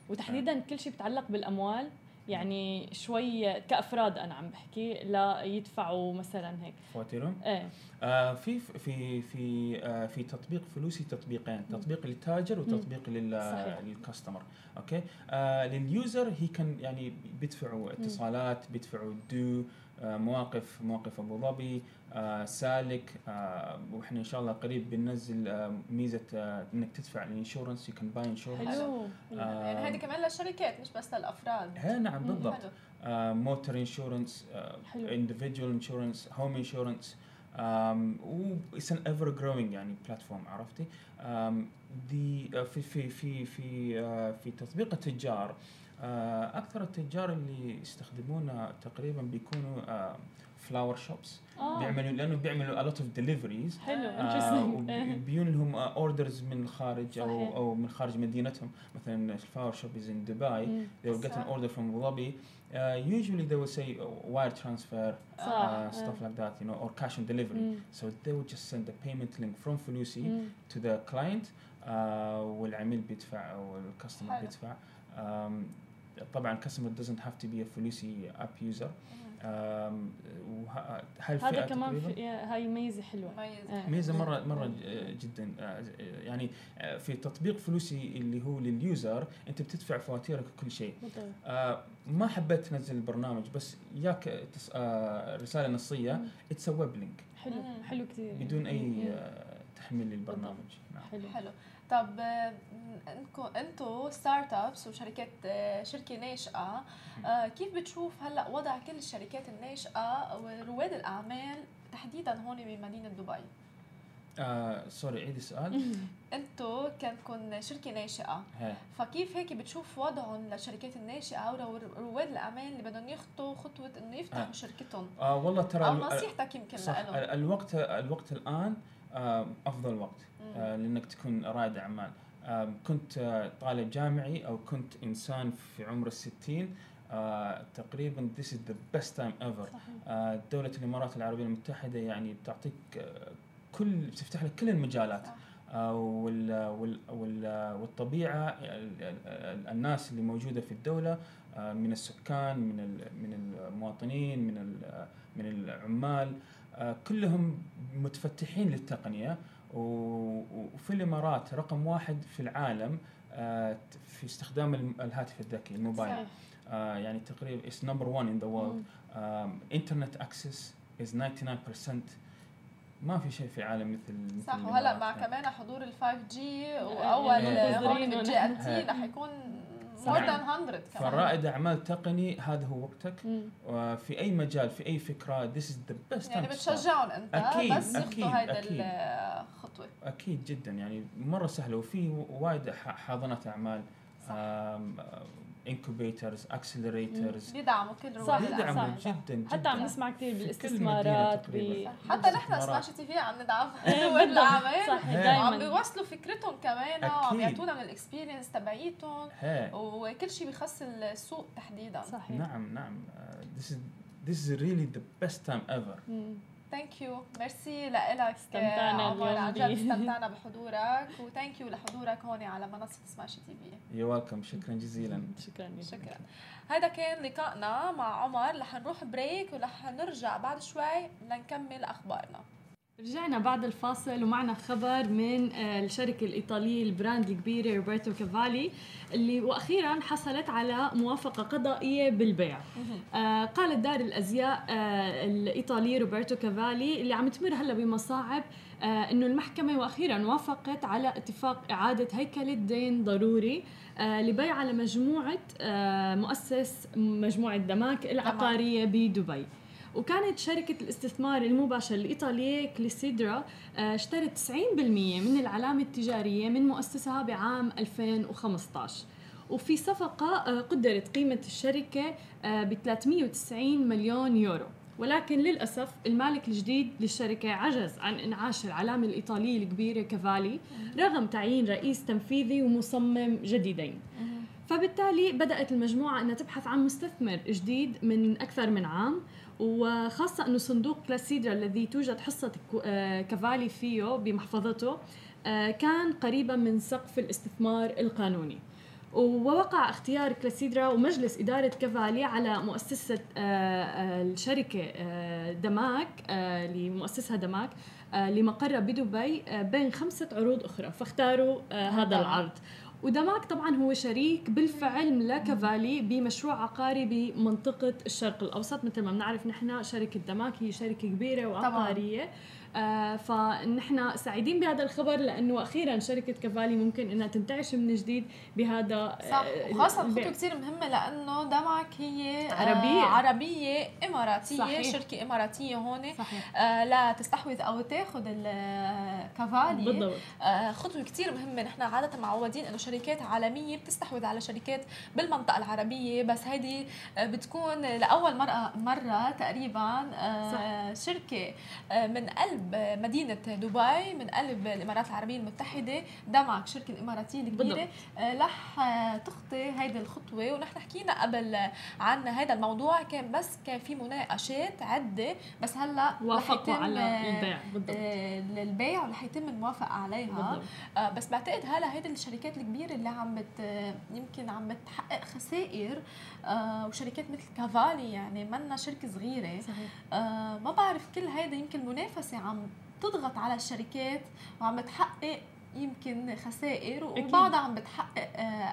وتحديدا كل شيء بتعلق بالاموال يعني شوي كأفراد أنا عم بحكي لا يدفعوا مثلا هيك فواتيرهم. إيه آه في في في آه في تطبيق فلوسي تطبيقين تطبيق للتاجر وتطبيق للكاستمر أوكي. آه لليوزر هي كان يعني بيدفعوا اتصالات بيدفعوا دو آه مواقف مواقف أبو ظبي آه سالك آه وإحنا إن شاء الله قريب بننزل آه ميزة آه إنك تدفع الانشورنس يمكن باي انشورنس. حلو. آه يعني هذه كمان للشركات مش بس للأفراد. ها نعم بالضبط. موتور انشورنس انديفيديوال انشورنس هوم انشورنس وإتس ان ايفر جروينج يعني بلاتفورم عرفتي. دي في في في في آه في تطبيق التجار آه أكثر التجار اللي يستخدمونه تقريبا بيكونوا آه فلاور شوبس آه. بيعملوا لأنه بيعملوا a lot of deliveries حلو آه بيجون لهم اوردرز من الخارج أو أو من خارج مدينتهم مثلا الفلاور شوب is in Dubai they will get an order from Abu Dhabi uh, usually they will say wire transfer uh, stuff like that you know or cash on delivery so they will just send the payment link from Flusi to the client uh, والعميل بيدفع والكاستمر بيدفع. طبعاً customer doesn't have to be a Flusi app user. هذا كمان هاي ميزة حلوة. ميزة مرة مرة جدا يعني في تطبيق فلوسي اللي هو لليوزر أنت بتدفع فواتيرك وكل شيء. ما حبيت تنزل البرنامج بس ياك رسالة نصية it's a web link. حلو حلو كتير. بدون أي تحميل للبرنامج. حلو حلو. طب انتو ستارت ابس وشركات شركه ناشئه كيف بتشوف هلا وضع كل الشركات الناشئه ورواد الاعمال تحديدا هون بمدينه دبي؟ آه، سوري عيد السؤال. انتو كنكن شركة ناشئة هي. فكيف هيك بتشوف وضعهم للشركات الناشئة أو رواد الأعمال اللي بدهم يخطوا خطوة إنه يفتحوا شركتهم؟ آه والله ترى أو نصيحتك يمكن لهم. الوقت الوقت الآن آه أفضل وقت آه لأنك تكون رائد أعمال. آه كنت آه طالب جامعي أو كنت إنسان في عمر الستين آه، تقريباً this is the best time ever. آه، دولة الإمارات العربية المتحدة يعني بتعطيك آه كل بتفتح لك كل المجالات آه، وال وال وال والطبيعة الناس اللي موجودة في الدولة آه، من السكان من من المواطنين من من العمال آه، كلهم متفتحين للتقنية. وفي الإمارات رقم واحد في العالم آه، في استخدام الهاتف الذكي الموبايل. آه يعني تقريبا is number one in the world. um, internet access is ninety-nine percent. ما في شيء في عالم مثل صح. وهلا مع كمان حضور ال فايف جي وأول هون بالجي أم تي رح يكون more than one hundred. فرائد أعمال تقني هذا هو وقتك في أي مجال في أي فكرة. this is the best. يعني بتشجعون أنت أكيد بس يخطوا هيدا الخطوة أكيد جدا يعني مرة سهلة. وفي وايد حاضنات أعمال incubators accelerators بيدعموا كل رواد الاعمال جدا. حتى عم نسمع كثير بالاستثمارات حتى نحن سماشي تي في عم ندعم رواد الاعمال عم بيوصلوا فكرتهم كمان وعم يعطونا من الاكسبيرينس تبعيتهم وكل شيء بخص السوق تحديدا. صحيح. نعم نعم this is this is really the best time ever. ثانك يو ميرسي لك عمر جد استمتعنا بحضورك وثانك يو لحضورك هون على منصة سماشي تي في. يو ويلكم. شكرا جزيلا. شكرا شكرا. هذا كان لقائنا مع عمر. رح نروح بريك ورح نرجع بعد شوي لنكمل اخبارنا. رجعنا بعد الفاصل ومعنا خبر من الشركة الإيطالية البراند الكبيرة روبرتو كافالي اللي وأخيراً حصلت على موافقة قضائية بالبيع. قالت دار الأزياء الإيطالية روبرتو كافالي اللي عم تمر هلأ بمصاعب إنه المحكمة وأخيراً وافقت على اتفاق إعادة هيكلة دين ضروري لبيع على مجموعة مؤسس مجموعة داماك العقارية بدبي. وكانت شركة الاستثمار المباشر الإيطالية كليسيدرا اشترت تسعين بالمية من العلامة التجارية من مؤسسها بعام ألفين وخمسطعش. وفي صفقة قدرت قيمة الشركة ب ثلاثمية وتسعين مليون يورو. ولكن للأسف المالك الجديد للشركة عجز عن إنعاش العلامة الإيطالية الكبيرة كافالي رغم تعيين رئيس تنفيذي ومصمم جديدين. فبالتالي بدأت المجموعة أنها تبحث عن مستثمر جديد من أكثر من عام. وخاصة أنه صندوق كلاسيدرا الذي توجد حصة كافالي فيه بمحفظته كان قريبا من سقف الاستثمار القانوني. ووقع اختيار كلاسيدرا ومجلس إدارة كافالي على مؤسسة الشركة دماك لمؤسسها دماك لمقرها بدبي بين خمسة عروض أخرى فاختاروا هذا العرض. ودماك طبعاً هو شريك بالفعل لكافالي بمشروع عقاري بمنطقة الشرق الأوسط. مثل ما بنعرف نحن شركة دماك هي شركة كبيرة وعقارية آه فنحن سعيدين بهذا الخبر لأنه أخيراً شركة كافالي ممكن أنها تنتعش من جديد بهذا. صح. وخاصة خطوة كتير مهمة لأنه دماك هي عربية, آه عربية إماراتية. صحيح. شركة إماراتية هون آه لا تستحوذ أو تأخذ الكافالي. بالضبط. آه خطوة كتير مهمة. نحن عادة معودين أنه شركات عالمية بتستحوذ على شركات بالمنطقة العربية بس هذه بتكون لأول مرة, مرة تقريباً آه شركة من قلب مدينة دبي من قلب الإمارات العربية المتحدة دمعك شركة الإماراتية الكبيرة لح تخطي هيدا الخطوة. ونحن حكينا قبل عن هذا الموضوع كان بس كان في مناقشات عدة بس هلأ وافقوا على البيع. بالضبط. للبيع ولح يتم الموافقة عليها. بالضبط. بس بعتقد هلأ هيدا الشركات الكبيرة اللي عم بت يمكن عم بتحقق خسائر وشركات مثل كافالي يعني منا شركة صغيرة. صحيح. ما بعرف كل هيدا يمكن منافسة عم تضغط على الشركات وعم بتحقق يمكن خسائر وبعضها عم بتحقق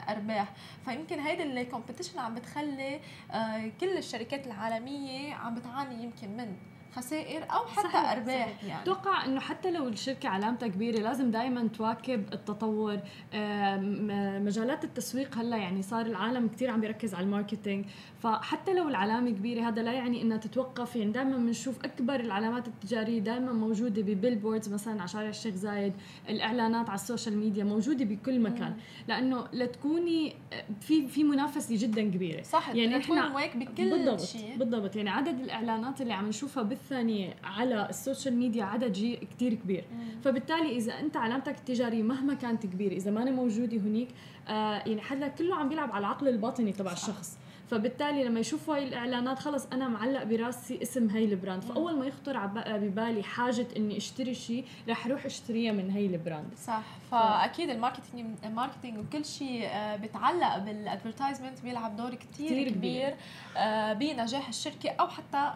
أرباح. فيمكن هيدا الكومبيتيشن عم بتخلي كل الشركات العالمية عم بتعاني يمكن من خسائر أو حتى صحيح. أرباح صحيح. يعني أتوقع أنه حتى لو الشركة علامتها كبيرة لازم دايما تواكب التطور. مجالات التسويق هلأ يعني صار العالم كتير عم يركز على الماركتينج، فحتى لو العلامة كبيرة هذا لا يعني أنها تتوقف. يعني دايما منشوف أكبر العلامات التجارية دايما موجودة ببيلبوردز مثلا على شارع الشيخ زايد، الإعلانات على السوشيال ميديا موجودة بكل مكان، لأنه لتكوني في في منافسة جدا كبيرة. صح، يعني إحنا واك بكل بالضبط شيء. بالضبط، يعني عدد الإعلانات اللي عم نشوفها بالثانية على السوشيال ميديا عدد جي كتير كبير. مم. فبالتالي إذا أنت علامتك التجارية مهما كانت كبيرة إذا ما أنا موجودة هنيك آه يعني حدا كله عم بيلعب على العقل الباطني تبع الشخص، فبالتالي لما يشوفوا هاي الإعلانات خلص أنا معلق براسي اسم هاي البراند، فأول ما يخطر ببالي حاجة إني أشتري شيء رح روح أشتريها من هاي البراند. صح، فأكيد الماركتينج الماركتينج وكل شيء بتعلق بالأدفيرتايزمنت بيلعب دور كتير كبير بنجاح الشركة أو حتى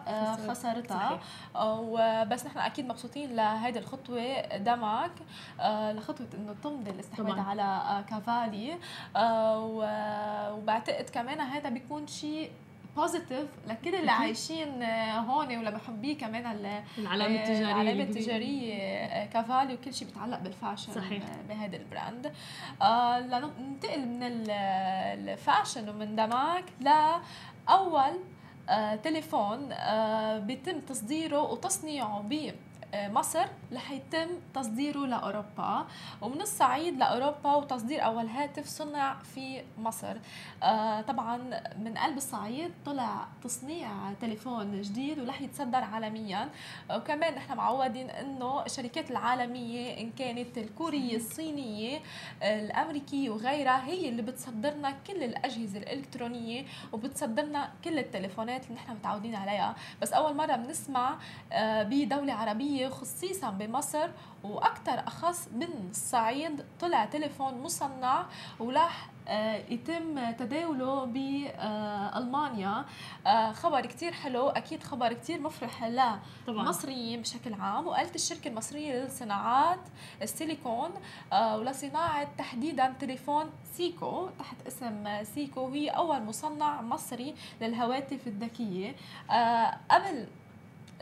خسارتها. وبس نحن أكيد مبسوطين لهذه الخطوة داماك، لخطوة إنه تمضي الاستحواذ على كافالي، وبعتقد كمان هذا بيكون شيء بوزيتيف لكل اللي عايشين هون ولا بحبيه كمان العلامة التجارية العلامة التجارية كافالي وكل شيء بيتعلق بالفاشن بهذا البراند. آه لننتقل من الفاشن ومن دماك لأول آه تليفون آه بيتم تصديره وتصنيعه ب مصر رح يتم تصديره لأوروبا، ومن الصعيد لأوروبا وتصدير أول هاتف صنع في مصر. آه طبعا من قلب الصعيد طلع تصنيع تليفون جديد ورح يتصدر عالميا. وكمان نحن معودين أنه الشركات العالمية إن كانت الكورية الصينية الأمريكية وغيرها هي اللي بتصدرنا كل الأجهزة الإلكترونية وبتصدرنا كل التليفونات اللي نحن متعودين عليها، بس أول مرة بنسمع آه بدولة عربية خصيصا بمصر واكثر اخص من الصعيد طلع تليفون مصنع وراح يتم تداوله بألمانيا. خبر كتير حلو، أكيد خبر كتير مفرح للمصريين بشكل عام. وقالت الشركة المصرية للصناعات السيليكون ولصناعة تحديدا تليفون سيكو تحت اسم سيكو هي أول مصنع مصري للهواتف الذكية. قبل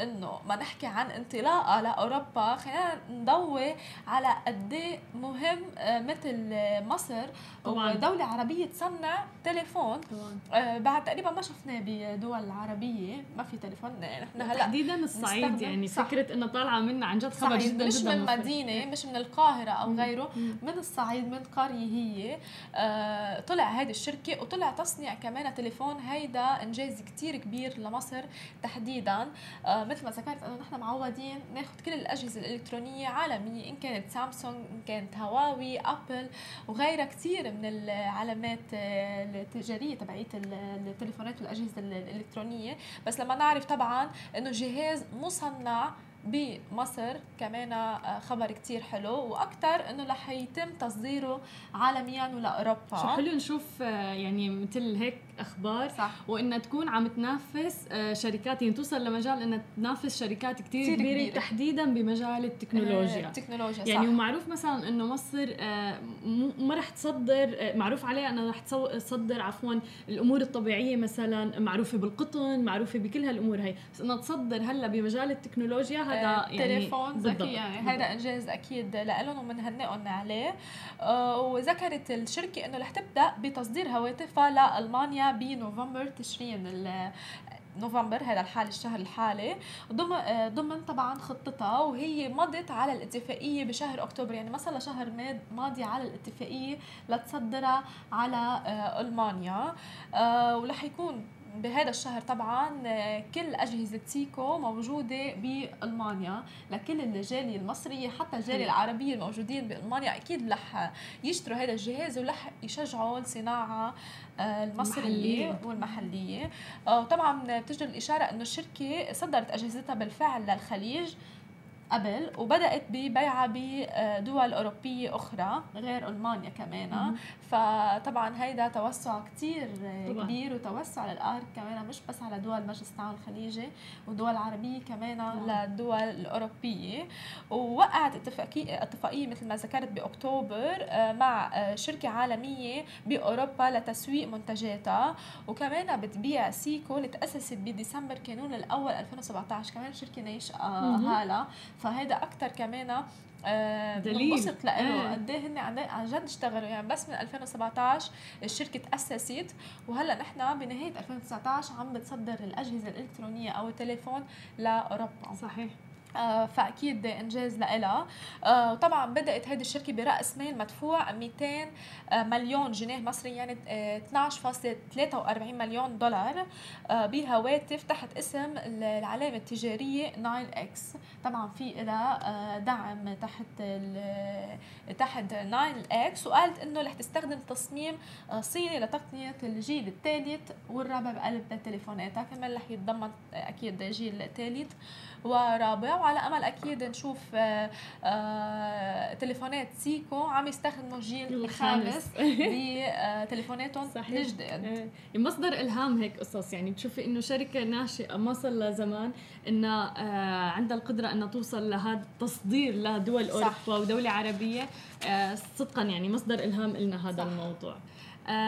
إنه ما نحكي عن انطلاقة لأوروبا خلينا نضوي على قد مهم مثل مصر ودولة عربية تصنع تليفون. طبعاً. بعد تقريبا ما شفناه بدول عربية ما في تليفون نحن تحديدا الصعيد نستخدم. يعني صح. فكرة إنه طالعة منا عن جد خبر جدا مش جدا من مصر. مدينة مش من القاهرة أو غيره من الصعيد من قرية هي طلع هذه الشركة وطلع تصنيع كمان تليفون. هيدا إنجاز كتير كبير لمصر تحديدا. مثل ما ذكرت أنه نحن معودين ناخد كل الأجهزة الإلكترونية عالمية إن كانت سامسونج إن كانت هواوي أبل وغيرها كتير من العلامات التجارية تبعية التليفونات والأجهزة الإلكترونية، بس لما نعرف طبعا أنه جهاز مصنع بمصر كمان خبر كتير حلو وأكتر أنه رح يتم تصديره عالميا ولأوروبا. شو حلو نشوف يعني مثل هيك أخبار. صح. وإنها تكون عم تنافس شركات يعني توصل لمجال إنها تنافس شركات كتير, كتير كبيرة, كبيرة تحديدا بمجال التكنولوجيا. التكنولوجيا يعني صح. ومعروف مثلا إنه مصر ما رح تصدر معروف عليها أنها رح تصدر عفوا الأمور الطبيعية مثلا معروفة بالقطن معروفة بكل هالأمور هاي، بس إنها تصدر هلا بمجال التكنولوجيا هذا تليفون يعني ذكي يعني هذا إنجاز أكيد لألهم ومنهنئهم عليه. آه وذكرت الشركة إنه رح تبدأ بتصدير هواتفها لألمانيا بنوفمبر تشرين ال نوفمبر هذا الحال الشهر الحالي ضمن طبعا خطتها، وهي مضت على الاتفاقية بشهر أكتوبر يعني مثلا شهر ماضي على الاتفاقية لتصدرها على آه ألمانيا. آه ولح يكون بهذا الشهر طبعا كل أجهزة سيكو موجودة بألمانيا لكل الجالية المصرية حتى الجالية العربية الموجودين بألمانيا أكيد لح يشتروا هذا الجهاز ولح يشجعوا الصناعة المصرية المحلية. والمحلية طبعا بتجدر الإشارة أنه الشركة صدرت أجهزتها بالفعل للخليج قبل وبدأت ببيعها بدول أوروبية أخرى غير ألمانيا كمان. فطبعا هيدا توسع كتير طبعاً. كبير وتوسع للأرض كمان مش بس على دول مجلس التعاون الخليجي ودول عربية كمان للدول الأوروبية. ووقعت اتفاقية مثل ما ذكرت بأكتوبر مع شركة عالمية بأوروبا لتسويق منتجاتها. وكمان بتبيع سيكو اللي تأسست بديسمبر كانون الأول ألفين وسبعتاشر كمان شركة ناشئة هالة. فهيدا أكتر كمان انبسط لإله قد ايه هن عن جد اشتغلوا يعني بس من ألفين وسبعتاشر الشركة تأسست وهلا نحن بنهاية ألفين وتسعتاشر عم بتصدر الأجهزة الإلكترونية أو التليفون لأوروبا. صحيح. آه فأكيد إنجاز لإلها. آه وطبعاً بدأت هذه الشركة برأس مال مدفوع مئتين آه مليون جنيه مصري يعني آه اثناعش فاصلة ثلاثة وأربعين مليون دولار آه بهواتف تحت اسم العلامة التجارية ناين إكس. طبعاً في إلها آه دعم تحت تحت ناين إكس. وقالت إنه رح تستخدم تصميم آه صيني لتقنية الجيل الثالث والرابع بقلب التليفونات. كمان رح يتضمن أكيد جيل ثالث ورابع. وعلى أمل أكيد نشوف آآ آآ تليفونات سيكو عم يستخدموا الجيل الخامس بتليفوناتهم الجداد. مصدر إلهام هيك قصص يعني بتشوفي إنه شركة ناشئة ما صار لها زمان إنها عندها القدرة إنها توصل لهذا التصدير لدول أوروبا ودولة عربية. صدقا يعني مصدر إلهام لنا هذا الموضوع.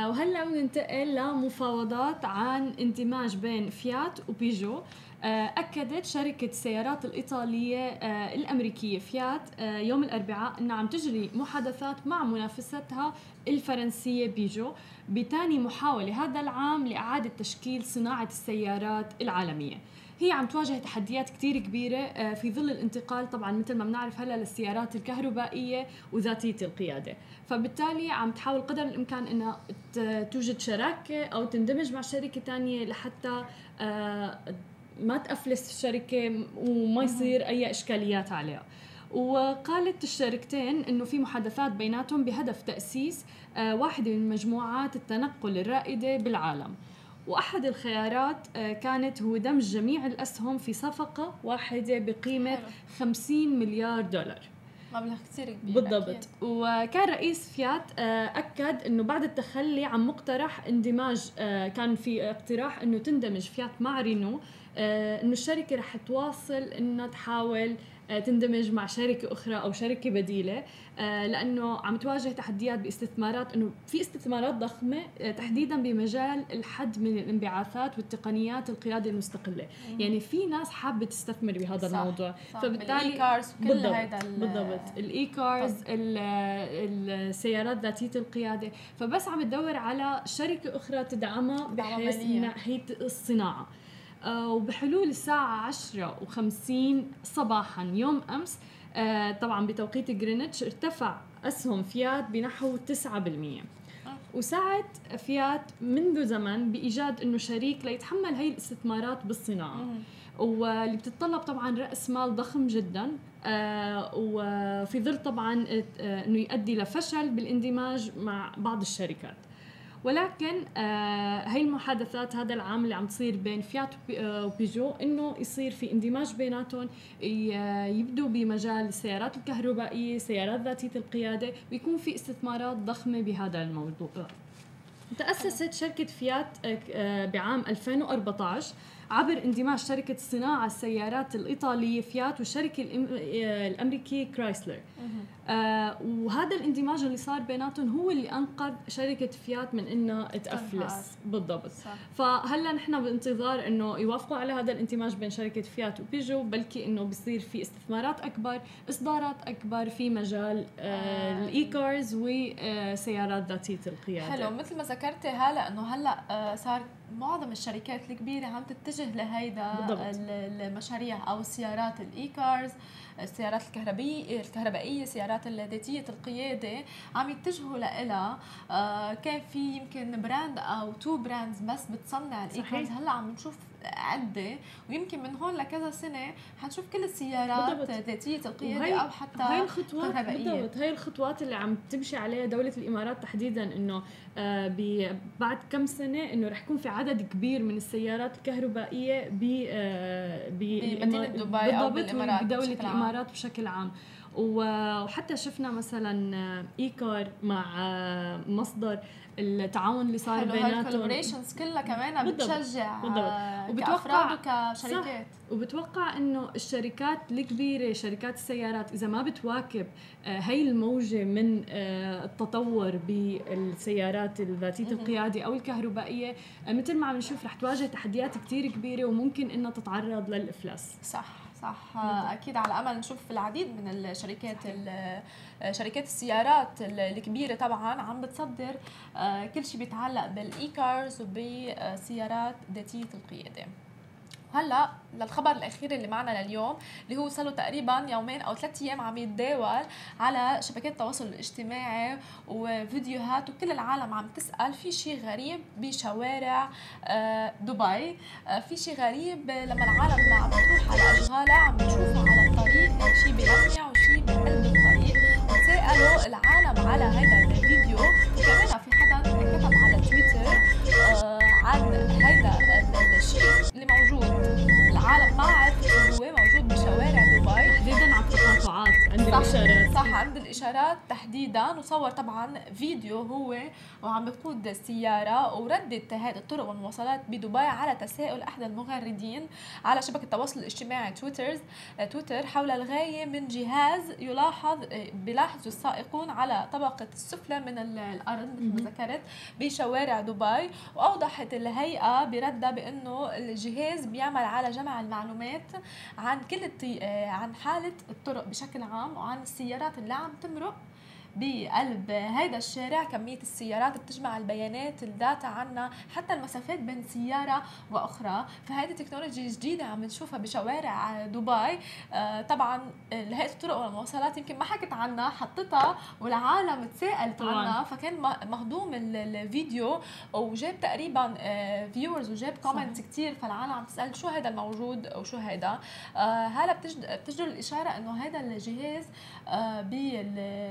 وهلأ بننتقل لمفاوضات عن اندماج بين فيات وبيجو. أكدت شركة السيارات الإيطالية الأمريكية فيات يوم الأربعاء أنها عم تجري محادثات مع منافستها الفرنسية بيجو بتاني محاولة هذا العام لإعادة تشكيل صناعة السيارات العالمية. هي عم تواجه تحديات كتير كبيرة في ظل الانتقال طبعاً مثل ما بنعرف هلا للسيارات الكهربائية وذاتية القيادة. فبالتالي عم تحاول قدر الإمكان أنها توجد شراكة أو تندمج مع شركة تانية لحتى ما تأفلس الشركة وما يصير أي إشكاليات عليها. وقالت الشركتين أنه في محادثات بيناتهم بهدف تأسيس واحدة من مجموعات التنقل الرائدة بالعالم. وأحد الخيارات كانت هو دمج جميع الأسهم في صفقة واحدة بقيمة خمسين مليار دولار. مبلغ كتير كبير بالضبط أكيد. وكان رئيس فيات أكد أنه بعد التخلي عن مقترح اندماج كان في اقتراح أنه تندمج فيات مع رينو أنه الشركة رح تواصل أنها تحاول تندمج مع شركة أخرى أو شركة بديلة لأنه عم تواجه تحديات باستثمارات أنه في استثمارات ضخمة تحديداً بمجال الحد من الانبعاثات والتقنيات القيادة المستقلة. يعني في ناس حابة تستثمر بهذا صح الموضوع صح. فبالتالي الإيكارز وكل هذا بالضبط الإيكارز السيارات ذاتية القيادة. فبس عم تدور على شركة أخرى تدعمها بحيث من ناحية الصناعة. وبحلول الساعة عشرة وخمسين صباحاً يوم أمس طبعاً بتوقيت غرينتش ارتفع أسهم فيات بنحو تسعة بالمئة. وسعت فيات منذ زمن بإيجاد إنه شريك ليتحمل هاي الاستثمارات بالصناعة واللي بتتطلب طبعاً رأس مال ضخم جداً وفي ظل طبعاً إنه يؤدي لفشل بالاندماج مع بعض الشركات. ولكن آه هاي المحادثات هذا العام اللي عم تصير بين فيات وبيجو إنه يصير في اندماج بيناتهم يبدو بمجال السيارات الكهربائية سيارات ذاتية القيادة ويكون في استثمارات ضخمة بهذا الموضوع. تأسست شركة فيات بعام ألفين وأربعتاشر عبر اندماج شركة صناعة السيارات الإيطالية فيات والشركة الأمريكية كرايسلر. آه وهذا الاندماج اللي صار بيناتهم هو اللي أنقذ شركة فيات من إنها تأفلس بالضبط. صح. فهلا نحن بانتظار إنه يوافقوا على هذا الاندماج بين شركة فيات وبيجو بلكي إنه بيصير في استثمارات أكبر إصدارات أكبر في مجال آه الإيكارز وسيارات ذاتية القيادة. حلو مثل ما ذكرتي هلا إنه هلا آه صار معظم الشركات الكبيرة عم تتجه لهيدا المشاريع أو السيارات الإيكارز السيارات الكهربائية الكهربائية سيارات ذاتية القيادة عم يتجهوا لها. آه كان في يمكن براند أو تو براندز بس بتصنع الإيكارز هلا عم نشوف عدة ويمكن من هون لكذا سنة حنشوف كل السيارات ذاتية القيادة أو حتى هاي الخطوات بالضبط هاي الخطوات اللي عم تمشي عليها دولة الإمارات تحديدا إنه آه بعد كم سنة إنه رح يكون في عدد كبير من السيارات الكهربائية ب آه بمدينة دبي أو بالإمارات بدولة الإمارات الامارات بشكل عام. وحتى شفنا مثلا ايكار مع مصدر التعاون اللي صار بيناتهم، الكولابوريشنز كلها كمان بتشجع وبتوقع كشركات، وبتوقع انه الشركات الكبيره شركات السيارات اذا ما بتواكب هاي الموجه من التطور بالسيارات الذاتيه القياده او الكهربائيه مثل ما عم نشوف رح تواجه تحديات كتير كبيره وممكن انها تتعرض للافلاس. صح صح أكيد، على أمل نشوف العديد من الشركات شركات السيارات الكبيرة طبعاً عم بتصدر كل شيء بيتعلق بالإيكارز وبسيارات ذاتية القيادة. هلا للخبر الأخير اللي معنا لليوم اللي هو صاروا تقريباً يومين أو ثلاثة أيام عم يتداول على شبكات التواصل الاجتماعي وفيديوهات، وكل العالم عم تسأل في شيء غريب بشوارع دبي، في شيء غريب لما العالم عم تروح على الغالة عم تشوفه على الطريق شيء بيغني وشيء بقلب الطريق. وتسألوا العالم على هذا الفيديو، وكمان في حدا كتب على تويتر عن هذا الشيء اللي موجود العالم ما عرف هو موجود بشوارع دبي تحديدا على التقاطعات عند الاشارات. صح عند الاشارات تحديدا، وصور طبعا فيديو هو وعم بقود السياره، وردت هذه الطرق والمواصلات بدبي على تساؤل احد المغردين على شبكه التواصل الاجتماعي تويترز تويتر حول الغايه من جهاز يلاحظ بلاحظ السائقون على طبقه السفلى من الارض مثل ما ذكرت بشوارع دبي. واوضحت الهيئه بردها بانه الجهاز بيعمل على جمع المعلومات عن كل الطي... عن حالة الطرق بشكل عام وعن السيارات اللي عم تمرق بقلب هيدا الشارع، كمية السيارات بتجمع البيانات الداتا عنا حتى المسافات بين سيارة وأخرى. فهيدي تكنولوجيا جديدة عم نشوفها بشوارع دبي. آه طبعا هيئة الطرق والمواصلات يمكن ما حكت عنها حطتها والعالم تساءلت عنها، فكان مهضوم الفيديو وجاب تقريبا آه فيورز وجاب كومنتس كتير، فالعالم عم تسأل شو هيدا الموجود وشو هيدا. آه هلا بتجدر الإشارة إنه هيدا الجهاز آه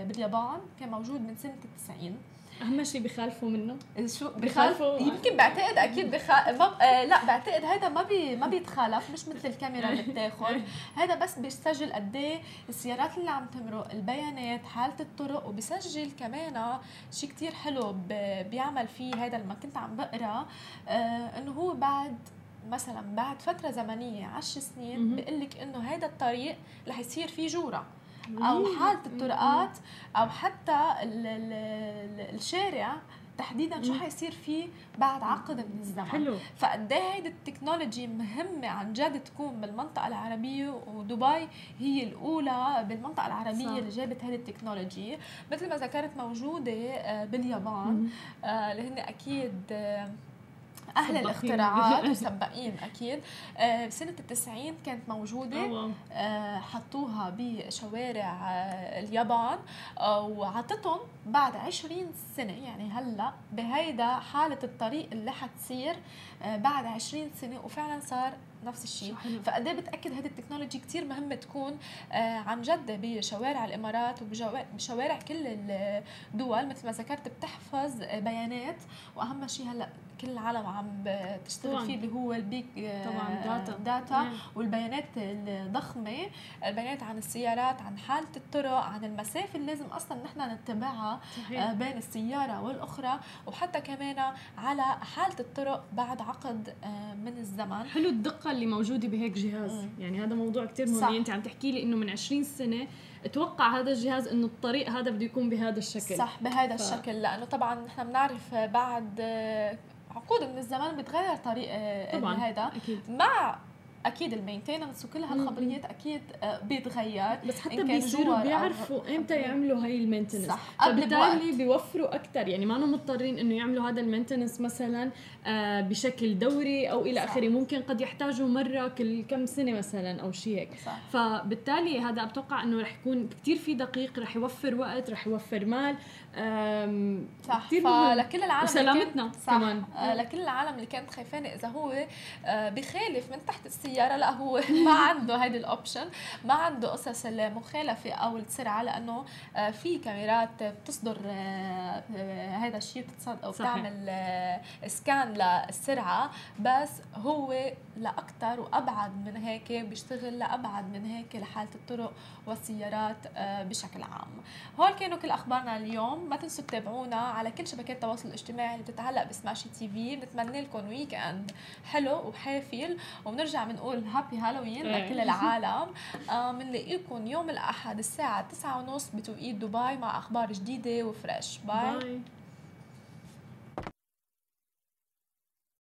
باليابان كان موجود من سنة التسعين. أهم شيء بيخالفوا منه شو بيخالفوا يمكن بعتقد أكيد بخا ما... لا بعتقد هذا ما بي... ما بيتخالف، مش مثل الكاميرا اللي بتاخد هذا بس بيسجل قديه السيارات اللي عم تمرق البيانات حالة الطرق، وبيسجل كمان شيء كتير حلو ب... بيعمل فيه هذا لما كنت عم بقرأ آه إنه هو بعد مثلا بعد فترة زمنية عشر سنين بيقلك إنه هذا الطريق رح يصير فيه جورة أو حالة الطرقات أو حتى ال ال الشارع تحديداً شو حيصير فيه بعد عقد من الزمن. حلو. فقد ايه هيدي التكنولوجي مهمة عن جد تكون بالمنطقة العربية، ودبي هي الأولى بالمنطقة العربية صح. اللي جابت هيدي التكنولوجي مثل ما ذكرت موجودة باليابان اللي هن أكيد أهل الاختراعات وسبقين أكيد. آه سنة التسعين كانت موجودة، آه حطوها بشوارع آه اليابان آه وعطتهم بعد عشرين سنة، يعني هلأ بهيدا حالة الطريق اللي حتصير آه بعد عشرين سنة، وفعلا صار نفس الشيء. فقديه بتأكد هذه التكنولوجيا كتير مهمة تكون عن جد بشوارع الإمارات وبشوارع كل الدول مثل ما ذكرت بتحفظ بيانات، وأهم شيء هلأ كل العالم عم تشتغل فيه اللي هو البيج داتا, داتا والبيانات الضخمة، البيانات عن السيارات عن حالة الطرق عن المسافة اللي لازم أصلا نحن نتبعها بين السيارة والأخرى، وحتى كمان على حالة الطرق بعد عقد من الزمن. حلو الدقة اللي موجودة بهيك جهاز. مم. يعني هذا موضوع كتير مهم. صح. انت عم تحكي لي انه من عشرين سنة اتوقع هذا الجهاز انه الطريق هذا بده يكون بهذا الشكل. صح بهذا ف... الشكل، لانه طبعا نحن بنعرف بعد عقود من الزمان بتغير طريق هذا مع اكيد المينتيننس وكل هالخبريات اكيد بيتغير، بس حتى بيصيروا بيعرفوا امتى يعملوا هاي المينتيننس، فبالتالي بيوفروا اكثر، يعني ما هم مضطرين انه يعملوا هذا المينتيننس مثلا بشكل دوري او الى اخره، ممكن قد يحتاجوا مره كل كم سنه مثلا او شيء هيك. فبالتالي هذا اتوقع انه رح يكون كتير في دقيق، رح يوفر وقت، رح يوفر مال، صح. فلكل العالم سلامتنا كمان آه لكل العالم اللي كانت خايفانه اذا هو آه بخالف من تحت السياره، لا هو ما عنده هيدي الاوبشن، ما عنده قصص المخالفه او السرعه، لانه آه في كاميرات بتصدر آه هذا الشيء، بتصدر او بتعمل آه سكان للسرعه، بس هو لاكثر وابعد من هيك بيشتغل لابعد من هيك لحاله الطرق والسيارات آه بشكل عام. هول كانوا كل اخبارنا اليوم، ما تنسوا تتابعونا على كل شبكات التواصل الاجتماعي اللي بتتعلق بسماشي تي في. بنتمنى لكم ويك اند حلو وحافل، وبنرجع بنقول هابي هالوين لكل العالم. بنلاقيكم آه يوم الاحد الساعه تسعة وثلاثين بتوقيت دبي مع اخبار جديده وفريش. باي, باي.